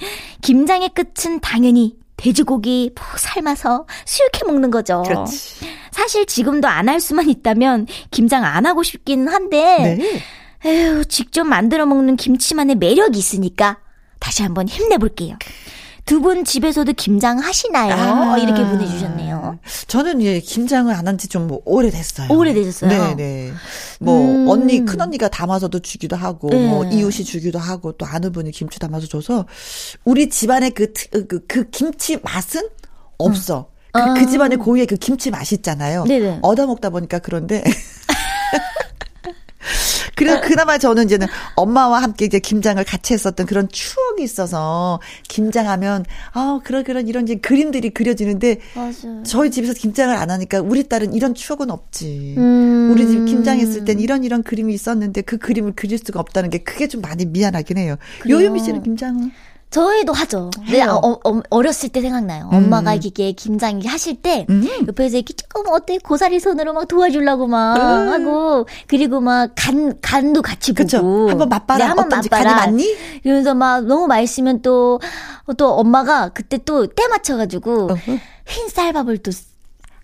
김장의 끝은 당연히 돼지고기 푹 삶아서 수육해 먹는 거죠. 그렇지. 사실 지금도 안 할 수만 있다면 김장 안 하고 싶긴 한데 네. 에휴, 직접 만들어 먹는 김치만의 매력이 있으니까 다시 한번 힘내볼게요. 두 분 집에서도 김장 하시나요? 아. 이렇게 보내주셨네요. 저는 예, 김장을 안 한 지 좀 뭐 오래됐어요. 오래되셨어요? 네네. 뭐 음. 언니, 큰언니가 담아서도 주기도 하고 네. 뭐 이웃이 주기도 하고 또 아는 분이 김치 담아서 줘서 우리 집안의 그, 그, 그 김치 맛은 없어. 음. 그, 아. 그 집안의 고유의 그 김치 맛이 있잖아요. 네네. 얻어먹다 보니까 그런데 그래, 그나마 저는 이제는 엄마와 함께 이제 김장을 같이 했었던 그런 추억이 있어서 김장하면, 아, 그런, 그런, 이런 이제 그림들이 그려지는데, 맞아요. 저희 집에서 김장을 안 하니까 우리 딸은 이런 추억은 없지. 음. 우리 집 김장했을 땐 이런 이런 그림이 있었는데 그 그림을 그릴 수가 없다는 게 그게 좀 많이 미안하긴 해요. 그래요. 요요미 씨는 김장은? 저희도 하죠. 네, 어, 어, 어렸을 때 생각나요. 음. 엄마가 이게 김장 하실 때 음. 옆에서 이렇게 조금 어때 고사리 손으로 막 도와주려고 막 음. 하고 그리고 막 간 간도 같이 보고 그쵸? 한번 맛봐라. 네, 한번 어떤지 맛봐라. 간이 맞니? 이러면서 막 너무 맛있으면 또 또 엄마가 그때 또 때 맞춰가지고 어허. 흰 쌀밥을 또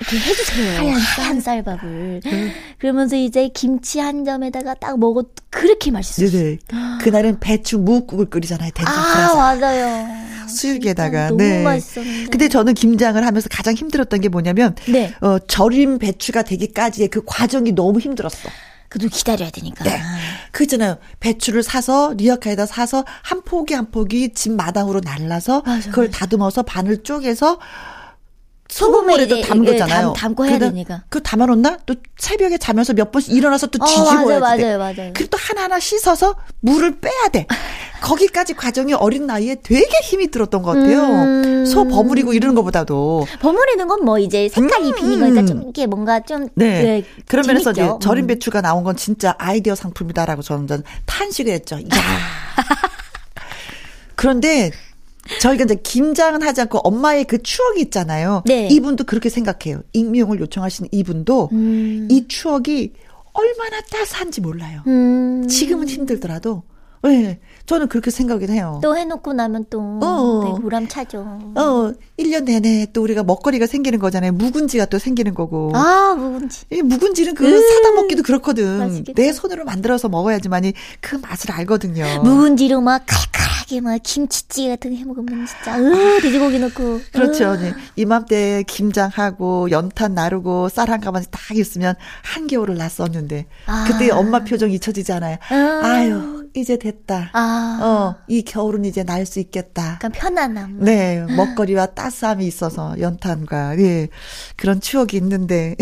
이렇게 해주세요. 하얀, 하얀 쌀밥을. 음. 그러면서 이제 김치 한 점에다가 딱 먹어. 그렇게 맛있었어요. 그날은 배추 무국을 끓이잖아요. 된장 아, 그래서. 맞아요. 수육에다가. 너무 네. 맛있었는데. 근데 저는 김장을 하면서 가장 힘들었던 게 뭐냐면 네. 어, 절임 배추가 되기까지의 그 과정이 너무 힘들었어. 그래도 기다려야 되니까. 네. 그 있잖아요. 배추를 사서 리어카에다 사서 한 포기 한 포기 집 마당으로 날라서 맞아, 그걸 맞아. 다듬어서 반을 쪼개서 소금물에도 담그잖아요. 담고 해야 되니까. 그 담아놓나? 또 새벽에 자면서 몇 번씩 일어나서 또 뒤집어야 돼. 맞아요, 맞아요. 그리고 또 하나하나 씻어서 물을 빼야 돼. 거기까지 과정이 어린 나이에 되게 힘이 들었던 것 같아요. 음. 소 버무리고 이러는 것보다도. 버무리는 건 뭐 이제 색깔이 음. 비니까 좀 이게 뭔가 좀. 네. 네. 그런 재밌죠? 면에서 이제 절임 배추가 나온 건 진짜 아이디어 상품이다라고 저는 탄식을 했죠. 이야. 그런데. 저희가 이제 김장은 하지 않고 엄마의 그 추억이 있잖아요. 네. 이분도 그렇게 생각해요. 익명을 요청하시는 이분도 음. 이 추억이 얼마나 따스한지 몰라요. 음. 지금은 힘들더라도. 네, 저는 그렇게 생각이 해요. 또 해놓고 나면 또 어. 보람차죠. 어, 일 년 내내 또 우리가 먹거리가 생기는 거잖아요. 묵은지가 또 생기는 거고. 아, 묵은지. 이 묵은지는 그 음. 사다 먹기도 그렇거든. 맛있겠다. 내 손으로 만들어서 먹어야지만이 그 맛을 알거든요. 묵은지로 막 칼칼하게 막 김치찌개 같은 거 해먹으면 진짜 으, 돼지고기 넣고. 그렇죠. 네. 이맘때 김장하고 연탄 나르고 쌀 한 가마니 딱 있으면 한겨울을 났었는데 아. 그때 엄마 표정 잊혀지지 않아요. 아. 아유, 이제 됐다. 아. 어, 이 겨울은 이제 날 수 있겠다. 약간 편안함. 네, 먹거리와 따스함이 있어서 연탄과 예, 그런 추억이 있는데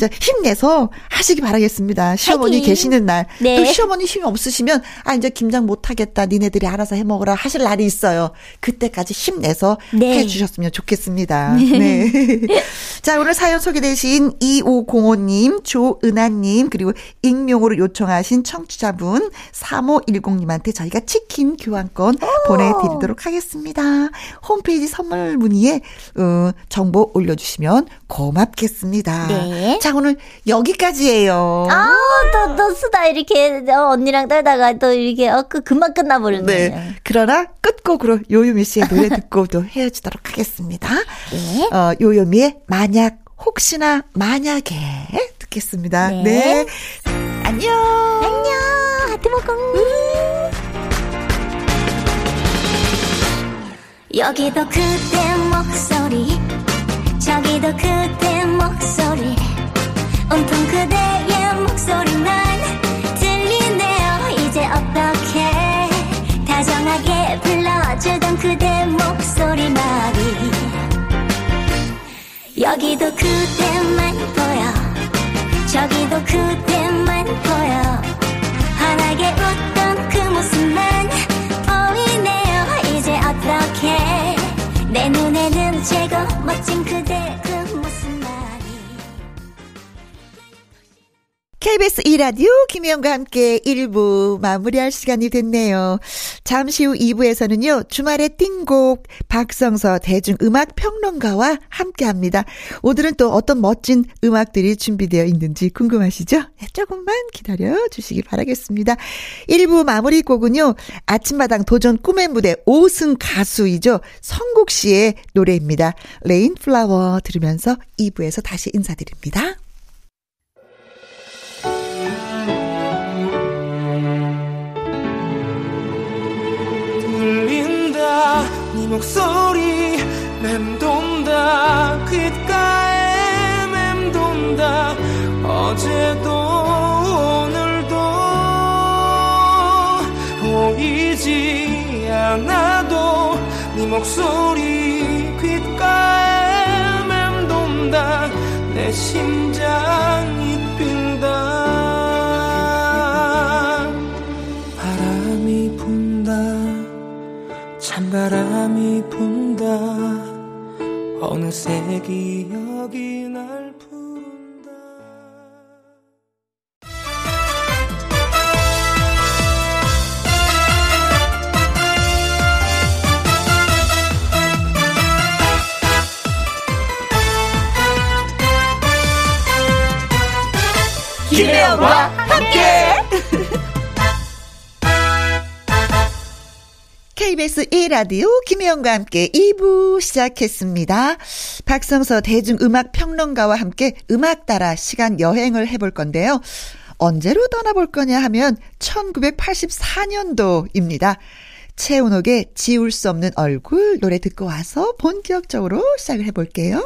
자, 힘내서 하시기 바라겠습니다. 시어머니 하긴. 계시는 날. 네. 또 시어머니 힘이 없으시면 아 이제 김장 못하겠다. 니네들이 알아서 해먹어라 하실 날이 있어요. 그때까지 힘내서 네. 해주셨으면 좋겠습니다. 네. 자, 오늘 사연 소개되신 이오공오 님, 조은아님 그리고 익명으로 요청하신 청취자분 삼오일공 님한테 저희가 치킨 교환권 오. 보내드리도록 하겠습니다. 홈페이지 선물 문의에 어, 정보 올려주시면 고맙겠습니다. 네. 자, 오늘 여기까지예요. 아, 또, 또 수다 이렇게 어, 언니랑 떨다가 또 이렇게 어, 그, 금방 끝나버렸네. 네. 그러나 끝곡으로 요요미 씨의 노래 듣고도 헤어지도록 하겠습니다. 네. 어, 요요미의 만약 혹시나 만약에 듣겠습니다. 네. 네. 안녕. 안녕. 하트먹공. 여기도 그대 목소리 저기도 그대 목소리 온통 그대의 목소리만 들리네요. 이제 어떻게 다정하게 불러주던 그대 목소리 말이 여기도 그대만 보여 저기도 그대만 보여 환하게 웃던 그 모습만 보이네요. 이제 어떻게 내 눈에는 최고 멋진 그대 그 케이비에스 E라디오 김혜영과 함께 일 부 마무리할 시간이 됐네요. 잠시 후 이 부에서는요. 주말의 띵곡 박성서 대중음악평론가와 함께합니다. 오늘은 또 어떤 멋진 음악들이 준비되어 있는지 궁금하시죠? 조금만 기다려주시기 바라겠습니다. 일 부 마무리 곡은요. 아침마당 도전 꿈의 무대 오승 가수이죠. 성국 씨의 노래입니다. 레인플라워 들으면서 이 부에서 다시 인사드립니다. 네 목소리 맴돈다 귓가에 맴돈다 어제도 오늘도 보이지 않아도 네 목소리 귓가에 맴돈다 내 심장이 뛴다 바람이 분다 어느새 기억이 날 푼다. 김혜영과 함께 케이비에스 E라디오 김혜영과 함께 이 부 시작했습니다. 박성서 대중음악평론가와 함께 음악 따라 시간 여행을 해볼 건데요. 언제로 떠나볼 거냐 하면 천구백팔십사년도입니다. 최은옥의 지울 수 없는 얼굴 노래 듣고 와서 본격적으로 시작을 해볼게요.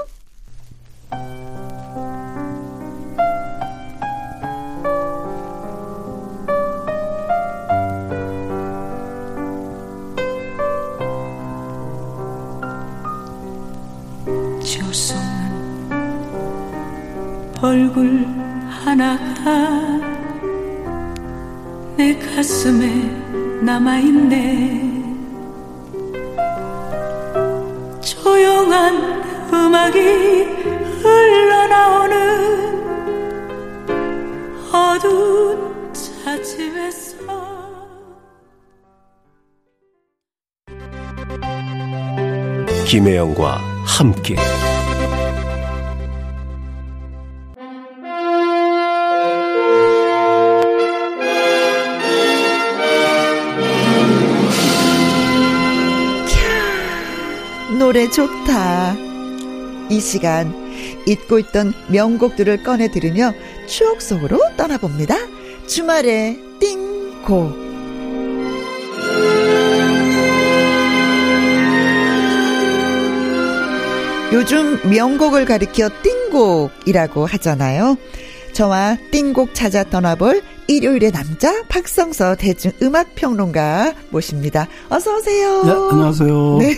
지울 수 없는 얼굴 하나가 내 가슴에 남아있네. 조용한 음악이 흘러나오는 어두운 차집에서 김혜영과 함께 노래 좋다. 이 시간 잊고 있던 명곡들을 꺼내 들으며 추억 속으로 떠나봅니다. 주말의 띵곡. 요즘 명곡을 가리켜 띵곡이라고 하잖아요. 저와 띵곡 찾아 떠나볼 일요일의 남자 박성서 대중음악평론가 모십니다. 어서 오세요. 네, 안녕하세요. 네.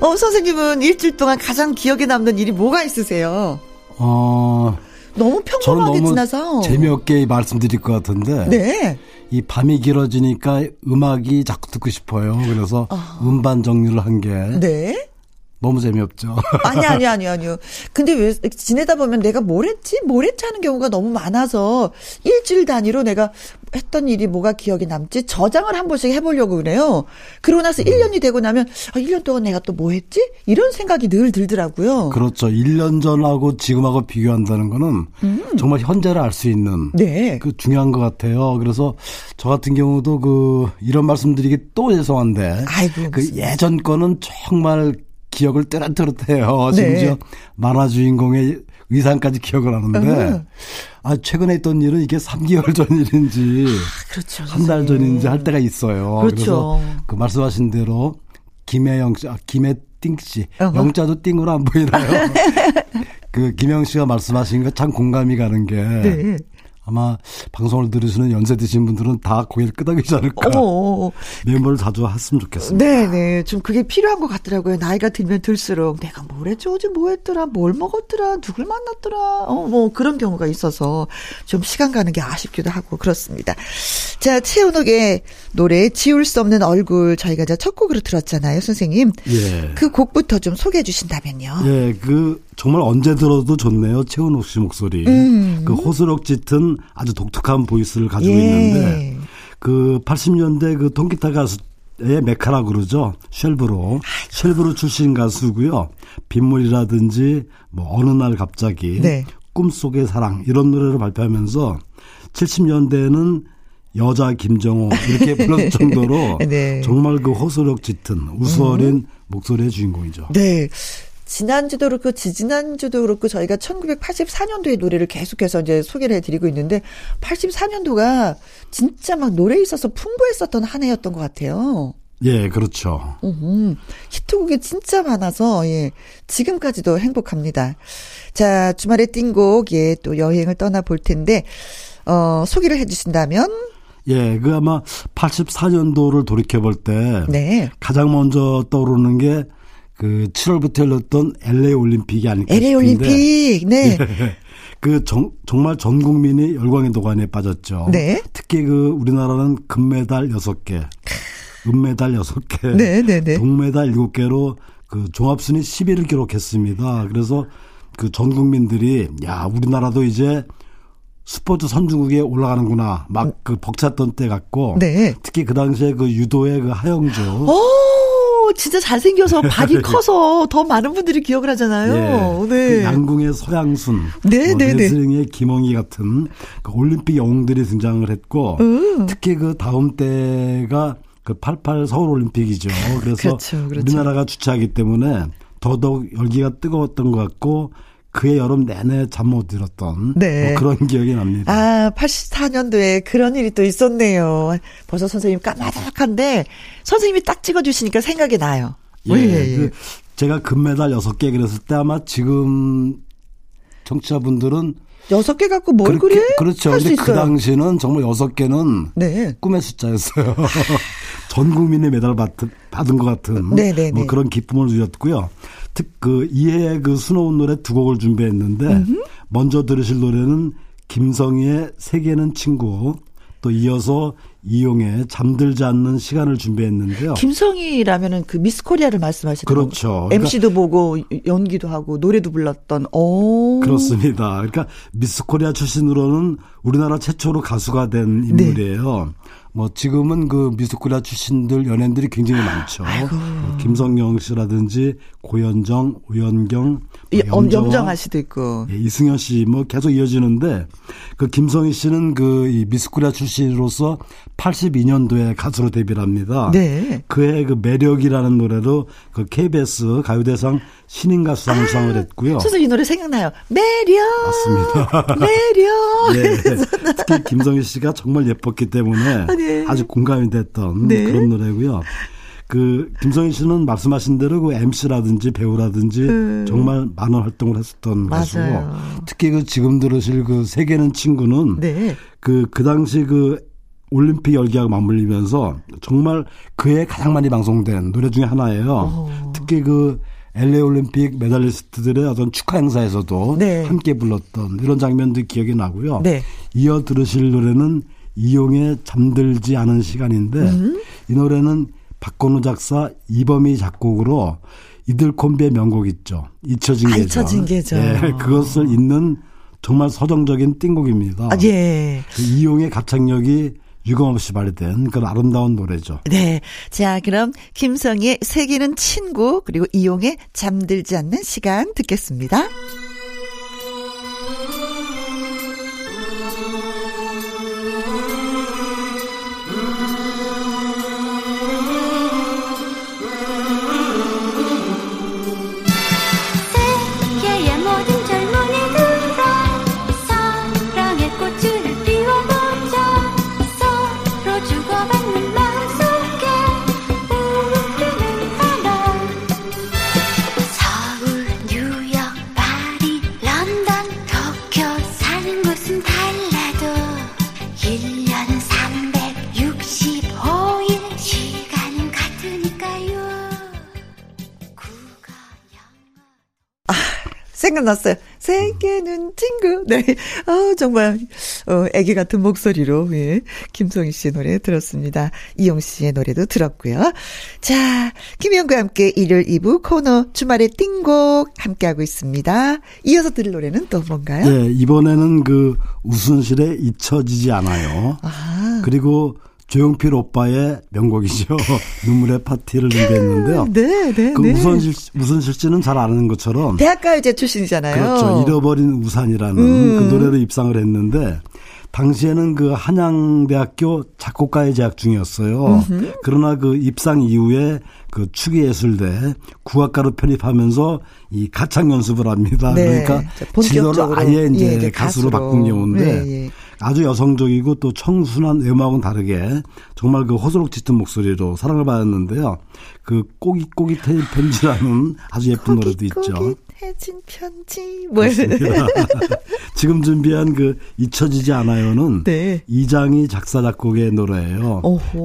어, 선생님은 일주일 동안 가장 기억에 남는 일이 뭐가 있으세요? 어, 너무 평범하게 너무 지나서 재미없게 말씀드릴 것 같은데. 네. 이 밤이 길어지니까 음악이 자꾸 듣고 싶어요. 그래서 어. 음반 정리를 한 게. 네. 너무 재미없죠. 아니, 아니, 아니, 아니요. 근데 왜 지내다 보면 내가 뭘 했지? 뭘 했지 하는 경우가 너무 많아서 일주일 단위로 내가 했던 일이 뭐가 기억에 남지? 저장을 한 번씩 해보려고 그래요. 그러고 나서 음. 일 년이 되고 나면 아, 일 년 동안 내가 또 뭐 했지? 이런 생각이 늘 들더라고요. 그렇죠. 일 년 전하고 지금하고 비교한다는 거는 음. 정말 현재를 알 수 있는 네. 그 중요한 것 같아요. 그래서 저 같은 경우도 그 이런 말씀드리기 또 죄송한데 아이고, 그 예전 거는 정말 기억을 뚜렷뚜렷해요. 심지어 네. 만화 주인공의 의상까지 기억을 하는데 음. 아, 최근에 있던 일은 이게 삼 개월 전 일인지 아, 그렇죠, 한 달 전인지 할 때가 있어요. 그렇죠. 그래서 그 말씀하신 대로 김혜영 씨, 아, 김혜띵 씨. 어허. 영자도 띵으로 안 보이나요? 그 김혜영 씨가 말씀하신 거 참 공감이 가는 게 네. 아마 방송을 들으시는 연세 드신 분들은 다 고개를 끄덕이지 않을까. 메모를 자주 했으면 좋겠습니다. 네네. 좀 그게 필요한 것 같더라고요. 나이가 들면 들수록 내가 뭘 했지, 어제 뭐 했더라, 뭘 먹었더라, 누굴 만났더라, 어, 뭐 그런 경우가 있어서 좀 시간 가는 게 아쉽기도 하고 그렇습니다. 자, 최은옥의 노래 지울 수 없는 얼굴 저희가 이제 첫 곡으로 들었잖아요. 선생님. 예. 그 곡부터 좀 소개해 주신다면요. 예, 그 정말 언제 들어도 좋네요. 최은옥 씨 목소리. 음. 그 호소력 짙은 아주 독특한 보이스를 가지고 예. 있는데 그 팔십 년대 그 통기타 가수의 메카라 그러죠. 쉘브로. 쉘브로 출신 가수고요. 빗물이라든지 뭐 어느 날 갑자기 네. 꿈속의 사랑 이런 노래를 발표하면서 칠십 년대에는 여자 김정호 이렇게 불렀을 정도로 네. 정말 그 호소력 짙은 우수어린 음. 목소리의 주인공이죠. 네. 지난주도 그렇고 지지난주도 그렇고 저희가 천구백팔십사 년도의 노래를 계속해서 이제 소개를 해드리고 있는데 팔십사 년도가 진짜 막 노래에 있어서 풍부했었던 한 해였던 것 같아요. 예, 그렇죠. 음, 히트곡이 진짜 많아서 예, 지금까지도 행복합니다. 자, 주말에 띵곡 예, 또 여행을 떠나볼 텐데 어, 소개를 해주신다면? 예, 그 아마 팔십사 년도를 돌이켜볼 때 네. 가장 먼저 떠오르는 게 그 칠월부터 열렸던 엘에이 올림픽이 아닐까 엘에이 싶은데. 엘에이 올림픽. 네. 예, 그 정, 정말 전 국민이 열광의 도가니에 빠졌죠. 네. 특히 그 우리나라는 금메달 여섯 개, 은메달 여섯 개, 네, 네, 네. 동메달 일곱 개로 그 종합순위 십 위를 기록했습니다. 그래서 그 전 국민들이 야, 우리나라도 이제 스포츠 선진국에 올라가는구나. 막 그 벅찼던 때 같고. 네. 특히 그 당시에 그 유도의 그 하영주. 오! 진짜 잘생겨서 발이 커서 더 많은 분들이 기억을 하잖아요. 예, 네. 그 양궁의 서양순, 네, 뭐 네, 레슬링의 네. 김홍희 같은 그 올림픽 영웅들이 등장을 했고 음. 특히 그 다음 때가 그 팔십팔 서울올림픽이죠. 그래서 그렇죠, 그렇죠. 우리나라가 주최하기 때문에 더더욱 열기가 뜨거웠던 것 같고 그해 여름 내내 잠 못 들었던 네. 뭐 그런 기억이 납니다. 아, 팔십사 년도에 그런 일이 또 있었네요. 벌써 선생님 까마득한데 선생님이 딱 찍어주시니까 생각이 나요. 예, 예. 그 제가 금메달 여섯 개 그랬을 때 아마 지금 청취자분들은 여섯 개 갖고 뭘 그래? 그렇죠. 근데 그 당시는 정말 여섯 개는 네. 꿈의 숫자였어요. 전 국민의 메달 받은, 받은 것 같은 네, 네, 뭐 네. 그런 기쁨을 누렸고요. 특히 그 이해의 그 수놓은 노래 두 곡을 준비했는데 음흠. 먼저 들으실 노래는 김성희의 세계는 친구 또 이어서 이용의 잠들지 않는 시간을 준비했는데요. 김성희라면은 그 미스코리아를 말씀하시는 거죠. 그렇죠. 엠씨도 그러니까 보고 연기도 하고 노래도 불렀던. 오. 그렇습니다. 그러니까 미스코리아 출신으로는 우리나라 최초로 가수가 된 인물이에요. 네. 뭐 지금은 그 미스코리아 출신들 연예인들이 굉장히 많죠. 아이고. 김성영 씨라든지 고현정, 우현경, 염정하, 염정하 씨도 있고 예, 이승현 씨 뭐 계속 이어지는데 그 김성희 씨는 그 이 미스코리아 출신으로서 팔십이 년도에 가수로 데뷔를 합니다. 네. 그해 그 매력이라는 노래로 그 케이비에스 가요대상 신인 가수상을 아, 수상을 했고요. 선생님 이 노래 생각나요. 매력. 맞습니다. 매력. 네. 특히 김성희 씨가 정말 예뻤기 때문에 네. 아주 공감이 됐던 네. 그런 노래고요. 그 김성희 씨는 말씀하신 대로 그 엠씨라든지 배우라든지 음. 정말 많은 활동을 했었던 맞아요. 가수고 특히 그 지금 들으실 그 세계는 친구는 네. 그, 그 당시 그 올림픽 열기하고 맞물리면서 정말 그해 가장 많이 방송된 노래 중에 하나예요. 오. 특히 그 엘에이 올림픽 메달리스트들의 어떤 축하 행사에서도 네. 함께 불렀던 이런 장면도 기억이 나고요. 네. 이어 들으실 노래는 이용의 잠들지 않은 시간인데 음. 이 노래는 박건우 작사 이범희 작곡으로 이들 콤비의 명곡 있죠. 잊혀진 계절. 아, 잊혀진 계절. 예, 그것을 잇는 정말 서정적인 띵곡입니다. 아, 예. 그 이용의 가창력이 유감없이 발휘된 그런 아름다운 노래죠. 네. 자, 그럼 김성희의 세계는 친구 그리고 이용의 잠들지 않는 시간 듣겠습니다. 생각났어요. 생기는 친구. 네. 아, 정말, 어, 애기 같은 목소리로, 예. 김성희 씨의 노래 들었습니다. 이용 씨의 노래도 들었고요. 자, 김혜영과 함께 일요일 이 부 코너 주말의 띵곡 함께하고 있습니다. 이어서 들을 노래는 또 뭔가요? 네, 이번에는 그 우순실에 잊혀지지 않아요. 아. 그리고 조용필 오빠의 명곡이죠. 눈물의 파티를 준비했는데요. 네, 네. 그 네. 우선실, 우선실 씨는 잘 아는 것처럼. 대학가요제 출신이잖아요. 그렇죠. 잃어버린 우산이라는 음. 그 노래로 입상을 했는데, 당시에는 그 한양대학교 작곡가의 재학 중이었어요. 음흠. 그러나 그 입상 이후에 그 추계예술대 국악가로 편입하면서 이 가창 연습을 합니다. 네, 그러니까 진로를 아예 이제 예, 네, 가수로 바꾼 경우인데 예, 예. 아주 여성적이고 또 청순한 외모하고는 다르게 정말 그 호소록 짙은 목소리로 사랑을 받았는데요. 그 꼬깃꼬깃해진 편지라는 아주 예쁜 노래도 있죠. 꼬깃꼬깃해진 편지. 뭐. 지금 준비한 그 잊혀지지 않아요는 네. 이장희 작사 작곡의 노래예요.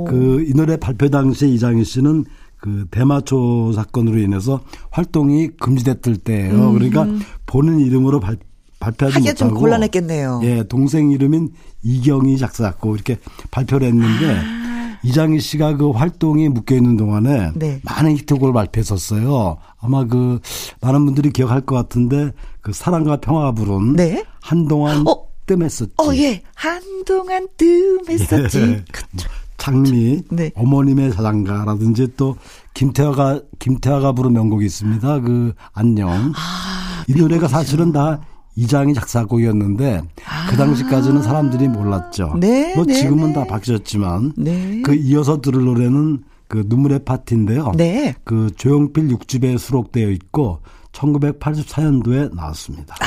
그 이 노래 발표 당시에 이장희 씨는 그 대마초 사건으로 인해서 활동이 금지됐을 때예요. 음. 그러니까 본인 이름으로 발, 발표하지 못하고. 하기가 좀 곤란했겠네요. 예, 동생 이름인 이경희 작사 작곡 이렇게 발표를 했는데 아. 이장희 씨가 그 활동이 묶여있는 동안에 네. 많은 히트곡을 발표했었어요. 아마 그 많은 분들이 기억할 것 같은데 그 사랑과 평화가 부른 네. 한동안 어. 뜸했었지. 어, 예. 한동안 뜸했었지. 예. 그렇죠. 장미, 네. 어머님의 자장가라든지 또 김태화가, 김태화가 부른 명곡이 있습니다. 그, 안녕. 아, 이 노래가 사실은 다 이장희 작사곡이었는데 아. 그 당시까지는 사람들이 몰랐죠. 네, 뭐 네, 지금은 네. 다 바뀌었지만 네. 그 이어서 들을 노래는 그 눈물의 파티인데요. 네. 그 조용필 육 집에 수록되어 있고 천구백팔십사 년도에 나왔습니다. 아.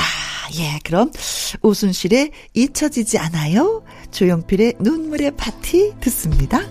예, 그럼 오순실의 잊혀지지 않아요. 조용필의 눈물의 파티 듣습니다.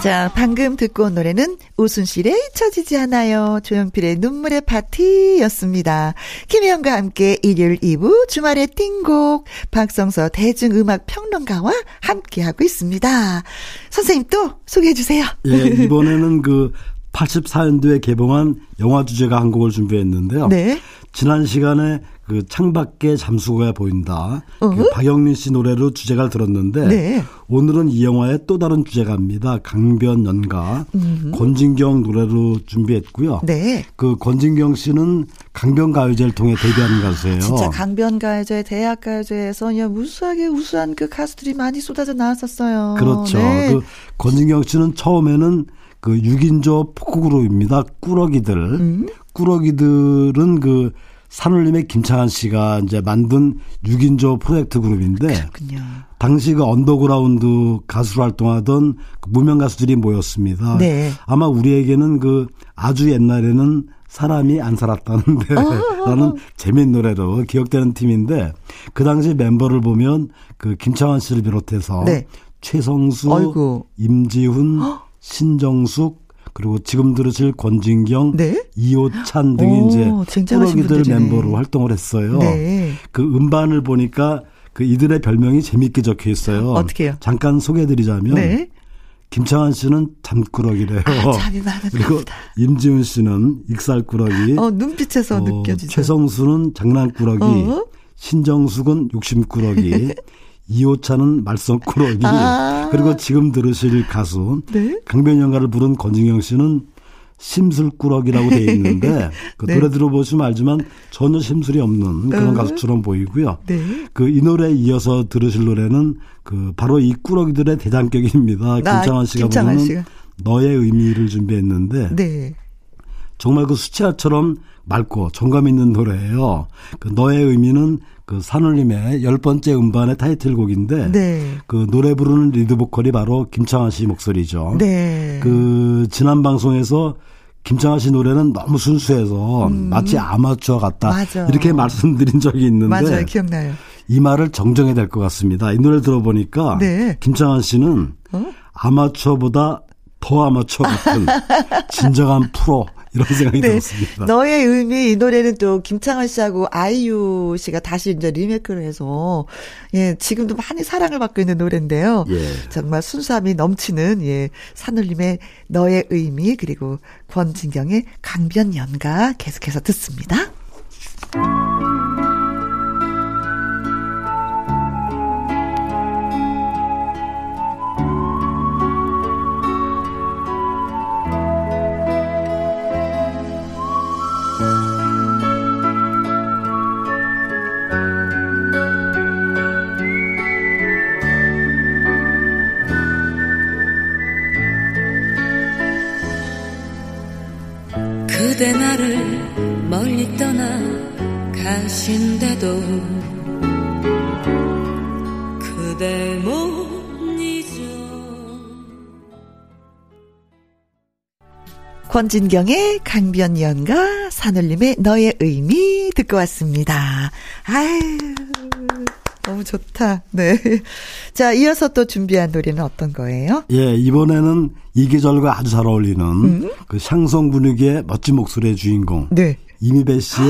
자, 방금 듣고 온 노래는 오순실의 잊혀지지 않아요. 조용필의 눈물의 파티였습니다. 김혜영과 함께 일요일 이 부 주말의 띵곡 박성서 대중음악평론가와 함께하고 있습니다. 선생님 또 소개해 주세요. 예, 이번에는 그 팔십사 년도에 개봉한 영화 주제가 한 곡을 준비했는데요. 네. 지난 시간에 그 창밖에 잠수가 보인다. 그 박영민 씨 노래로 주제가를 들었는데 네. 오늘은 이 영화의 또 다른 주제가입니다. 강변연가. 음흠. 권진경 노래로 준비했고요. 네. 그 권진경 씨는 강변가요제를 통해 데뷔한 아, 가수예요. 진짜 강변가요제, 대학가요제에서 그냥 무수하게 우수한 그 가수들이 많이 쏟아져 나왔었어요. 그렇죠. 네. 그 권진경 씨는 처음에는 그 육 인조 포크그룹입니다. 꾸러기들. 음. 꾸러기들은 그 산울림의 김창환 씨가 이제 만든 육 인조 프로젝트 그룹인데 그렇군요. 당시 그 언더그라운드 가수로 활동하던 그 무명 가수들이 모였습니다. 네. 아마 우리에게는 그 아주 옛날에는 사람이 안 살았다는데 라는 재미있는 노래로 기억되는 팀인데 그 당시 멤버를 보면 그 김창환 씨를 비롯해서 네. 최성수, 아이고. 임지훈, 허? 신정숙 그리고 지금 들으실 권진경, 네? 이호찬 등이 오, 이제 꾸러기들 멤버로 활동을 했어요. 네. 그 음반을 보니까 그 이들의 별명이 재밌게 적혀 있어요. 어떻게요? 잠깐 소개해드리자면 네? 김창환 씨는 잠꾸러기래요. 아, 잠이 많은 그리고 겁니다. 임지훈 씨는 익살꾸러기. 어, 눈빛에서 어, 느껴지죠. 최성수는 장난꾸러기. 어? 신정숙은 욕심꾸러기. 이호찬은 말썽꾸러기. 아~ 그리고 지금 들으실 가수 네? 강변연가를 부른 권진경 씨는 심술꾸러기라고 되어 있는데 그 네. 노래 들어보시면 알지만 전혀 심술이 없는 그런 가수처럼 보이고요. 네. 그 이 노래에 이어서 들으실 노래는 그 바로 이 꾸러기들의 대장격입니다. 김창환 씨가 김창환 부르는 씨가. 너의 의미를 준비했는데 네. 정말 그 수채화처럼 맑고 정감 있는 노래예요. 그 너의 의미는 그 산울림의 열 번째 음반의 타이틀곡인데 네. 그 노래 부르는 리드 보컬이 바로 김창환 씨 목소리죠. 네. 그 지난 방송에서 김창환 씨 노래는 너무 순수해서 음. 마치 아마추어 같다. 맞아. 이렇게 말씀드린 적이 있는데 맞아요. 기억나요. 이 말을 정정해야 될 것 같습니다. 이 노래를 들어보니까 네. 김창환 씨는 어? 아마추어보다 더 아마추어 같은 진정한 프로 이런 생각이 네. 들었습니다. 너의 의미 이 노래는 또 김창완 씨하고 아이유 씨가 다시 이제 리메이크를 해서 예, 지금도 많이 사랑을 받고 있는 노래인데요. 예. 정말 순수함이 넘치는 예, 산울림의 너의 의미 그리고 권진경의 강변연가 계속해서 듣습니다. 그대 나를 멀리 떠나 가신데도 그대 못 잊어. 권진경의 강변연가, 산울림의 너의 의미 듣고 왔습니다. 아유 너무 좋다. 네. 자, 이어서 또 준비한 노래는 어떤 거예요? 예, 이번에는 이 계절과 아주 잘 어울리는 음? 그 샹송 분위기의 멋진 목소리의 주인공. 네. 이미배 씨의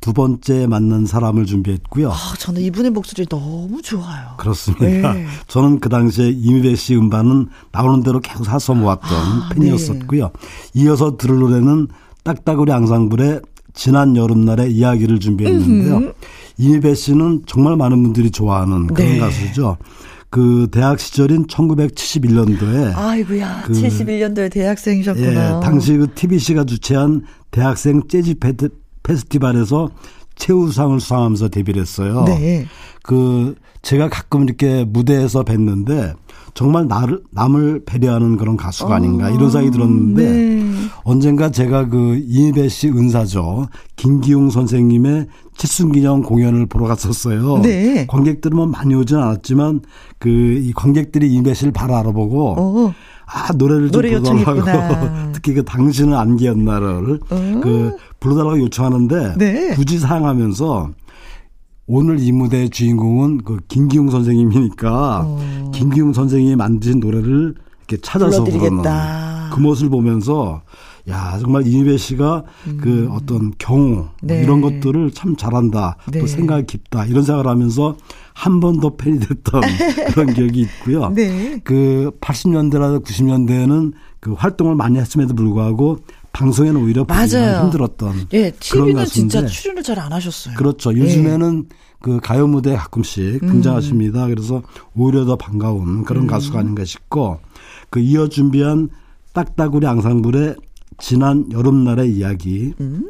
두 번째 만난 사람을 준비했고요. 아, 저는 이분의 목소리 너무 좋아요. 그렇습니다. 네. 저는 그 당시에 이미배 씨 음반은 나오는 대로 계속 사서 모았던 아, 팬이었었고요. 네. 이어서 들을 노래는 딱따구리 앙상블의 지난 여름날의 이야기를 준비했는데요. 음흠. 이미배 씨는 정말 많은 분들이 좋아하는 그런 네. 가수죠. 그 대학 시절인 천구백칠십일 년도에 아이고야 그 칠십일 년도에 대학생이셨구나. 예, 당시 그 티비씨가 주최한 대학생 재즈 페스티벌에서 최우상을 수상하면서 데뷔를 했어요. 네. 그 제가 가끔 이렇게 무대에서 뵀는데 정말 나를, 남을 배려하는 그런 가수가 아닌가 어, 이런 생각이 들었는데 네. 언젠가 제가 그 이미배 씨 은사죠. 김기웅 선생님의 칠순기념 공연을 보러 갔었어요. 네. 관객들은 뭐 많이 오진 않았지만 그 이 관객들이 이미배 씨를 바로 알아보고 어. 아 노래를 좀 불러달라고 특히 그 당신은 안개였 나를 어. 그 불러달라고 요청하는데 네. 굳이 사양하면서 오늘 이 무대의 주인공은 그 김기웅 선생님이니까 어. 김기웅 선생님이 만드신 노래를 이렇게 찾아서 부르는 그 모습을 보면서 야 정말 이미배 씨가 음. 그 어떤 경우 네. 이런 것들을 참 잘한다 네. 또 생각이 깊다 이런 생각을 하면서 한 번 더 팬이 됐던 그런 기억이 있고요. 네. 그 팔십 년대라서 구십 년대에는 그 활동을 많이 했음에도 불구하고 방송에는 오히려 보기가 힘들었던 예, 그런 가수인데. 티비는 진짜 출연을 잘 안 하셨어요. 그렇죠. 요즘에는 예. 그 가요 무대에 가끔씩 등장하십니다. 음. 그래서 오히려 더 반가운 그런 음. 가수가 아닌가 싶고 그 이어 준비한 딱따구리 앙상블의 지난 여름날의 이야기 음.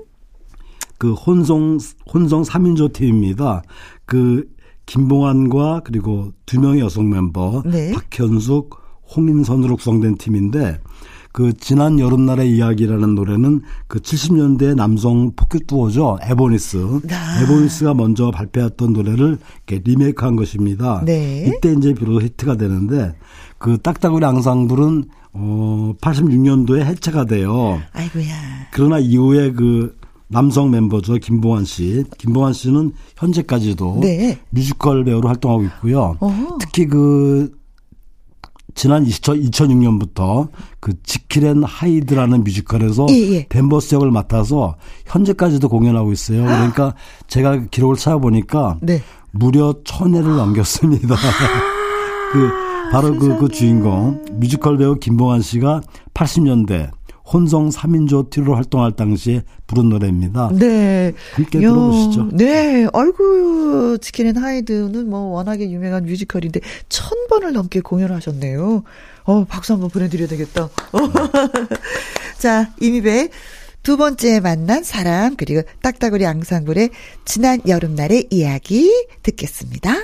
그 혼성, 혼성 삼 인조 팀입니다. 그 김봉환과 그리고 두 명의 여성 멤버 네. 박현숙, 홍인선으로 구성된 팀인데 그 지난 여름날의 이야기라는 노래는 그 칠십 년대 남성 포켓 듀오죠. 에보니스. 아. 에보니스가 먼저 발표했던 노래를 이렇게 리메이크한 것입니다. 네. 이때 이제 비로소 히트가 되는데 그 딱따구리 앙상블은 어 팔십육 년도에 해체가 돼요. 아이고야. 그러나 이후에 그 남성 멤버죠. 김봉환 씨. 김봉환 씨는 현재까지도 네. 뮤지컬 배우로 활동하고 있고요. 어허. 특히 그 지난 이천육 년부터 그 지킬 앤 하이드라는 뮤지컬에서 예, 예. 댄버스 역을 맡아서 현재까지도 공연하고 있어요. 그러니까 제가 기록을 찾아보니까 네. 무려 천 회를 넘겼습니다. 그 바로 그, 그 주인공 뮤지컬 배우 김봉환 씨가 팔십 년대 혼성 삼 인조 트리로 활동할 당시에 부른 노래입니다. 네. 함께 여, 들어보시죠. 네. 아이고, 지킬 앤 하이드는 뭐 워낙에 유명한 뮤지컬인데 천 번을 넘게 공연하셨네요. 어, 박수 한번 보내드려야 되겠다. 네. 자, 이미배 두 번째 만난 사람 그리고 딱따구리 앙상블의 지난 여름날의 이야기 듣겠습니다.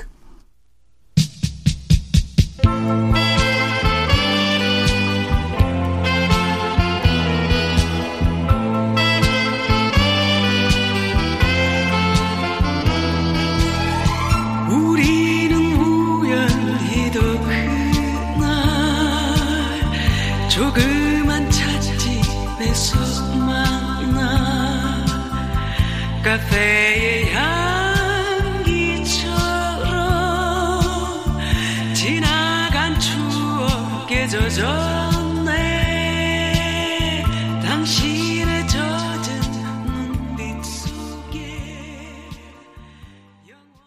조그만 찻집에서 만나 카페의 향기처럼 지나간 추억에 젖었네 당신의 젖은 눈빛 속에 영원.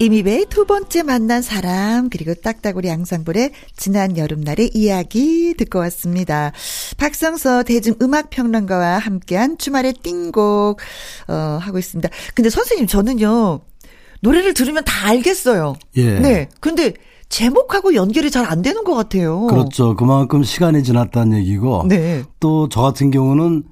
이미배의 두 번째 만난 사람, 그리고 딱따구리 양상불의 지난 여름날의 이야기 듣고 왔습니다. 박성서 대중음악평론가와 함께한 주말의 띵곡 어, 하고 있습니다. 근데 선생님, 저는요 노래를 들으면 다 알겠어요. 예. 네. 근데 제목하고 연결이 잘 안 되는 것 같아요. 그렇죠. 그만큼 시간이 지났다는 얘기고. 네. 또 저 같은 경우는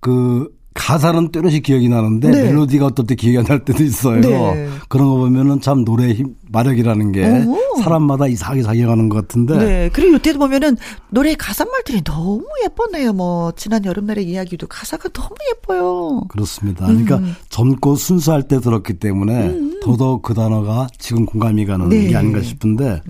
그 가사는 뚜렷이 기억이 나는데 네. 멜로디가 어떨 때 기억이 안 날 때도 있어요. 네. 그런 거 보면은 참 노래의 힘, 마력이라는 게 오. 사람마다 이상하게 작용하는 것 같은데. 네. 그리고 이때도 보면은 노래 가사말들이 너무 예쁘네요. 뭐 지난 여름날의 이야기도 가사가 너무 예뻐요. 그렇습니다. 음. 그러니까 젊고 순수할 때 들었기 때문에 음. 더더욱 그 단어가 지금 공감이 가는 네. 게 아닌가 싶은데,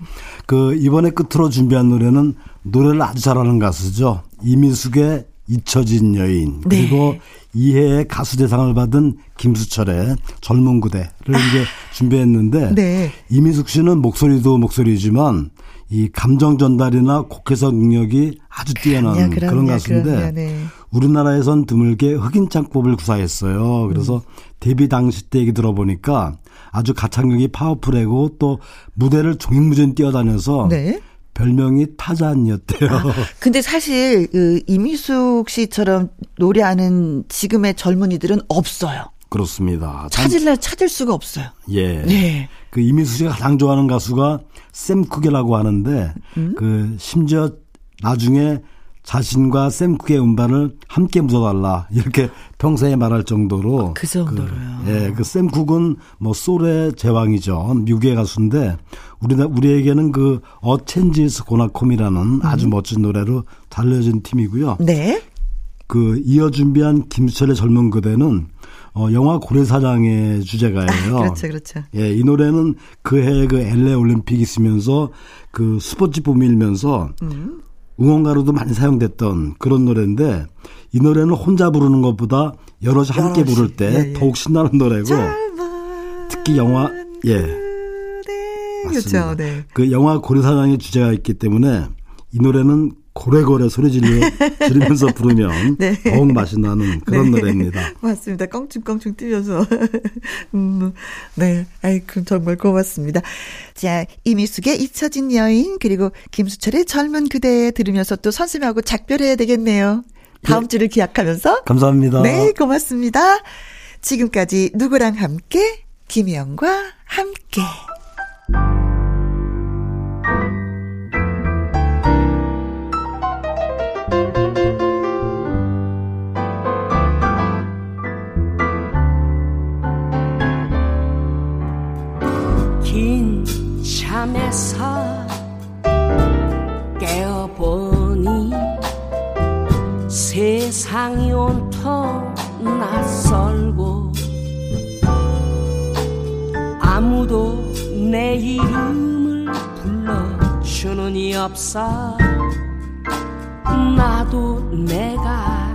그 이번에 끝으로 준비한 노래는 노래를 아주 잘하는 가수죠. 이미숙의 잊혀진 여인, 그리고 네. 이해의 가수대상을 받은 김수철의 젊은 그대를 아. 이제 준비했는데 네. 이미숙 씨는 목소리도 목소리지만 이 감정 전달이나 곡해석 능력이 아주 뛰어난 그럼요, 그럼요, 그런 가수인데 그럼요, 네. 우리나라에선 드물게 흑인 창법을 구사했어요. 그래서 음. 데뷔 당시 때 얘기 들어보니까 아주 가창력이 파워풀하고 또 무대를 종횡무진 뛰어다녀서 네. 별명이 타잔이었대요. 아, 근데 사실 그 이미숙 씨처럼 노래하는 지금의 젊은이들은 없어요. 그렇습니다. 찾을래 찾을 수가 없어요. 예. 예. 그 이미숙 씨가 가장 좋아하는 가수가 샘 쿠게라고 하는데 음? 그 심지어 나중에 자신과 샘 쿠게의 음반을 함께 묻어달라 이렇게 평소에 말할 정도로. 아, 그 정도로요. 그, 예, 그 샘 쿡은 뭐 소울의 제왕이죠. 미국의 가수인데 우리 우리에게는 그 A Changes Gonna Come이라는 음. 아주 멋진 노래로 달려진 팀이고요. 네. 그 이어 준비한 김수철의 젊은 그대는 어, 영화 고래사장의 주제가예요. 아, 그렇죠, 그렇죠. 예, 이 노래는 그 해에 그 엘에이 올림픽 있으면서 그 스포츠 붐이 일면서. 음. 응원가로도 많이 사용됐던 그런 노래인데, 이 노래는 혼자 부르는 것보다 여럿이 함께 여럿이, 부를 때 예, 예. 더욱 신나는 노래고, 특히 영화 예 맞습니다. 그렇죠, 네. 그 영화 고래사장의 주제가 있기 때문에 이 노래는 고래고래 소리 질리며, 지르면서 부르면 네. 더욱 맛이 나는 그런 네. 노래입니다. 맞습니다. 껑충껑충 뛰면서. 음, 네. 아이쿠, 정말 고맙습니다. 자, 이미숙의 잊혀진 여인, 그리고 김수철의 젊은 그대 들으면서 또 선생님하고 작별해야 되겠네요. 다음 네. 주를 기약하면서. 감사합니다. 네, 고맙습니다. 지금까지 누구랑 함께, 김혜영과 함께. 잠에서 깨어보니 세상이 온통 낯설고 아무도 내 이름을 불러주는 이 없어 나도 내가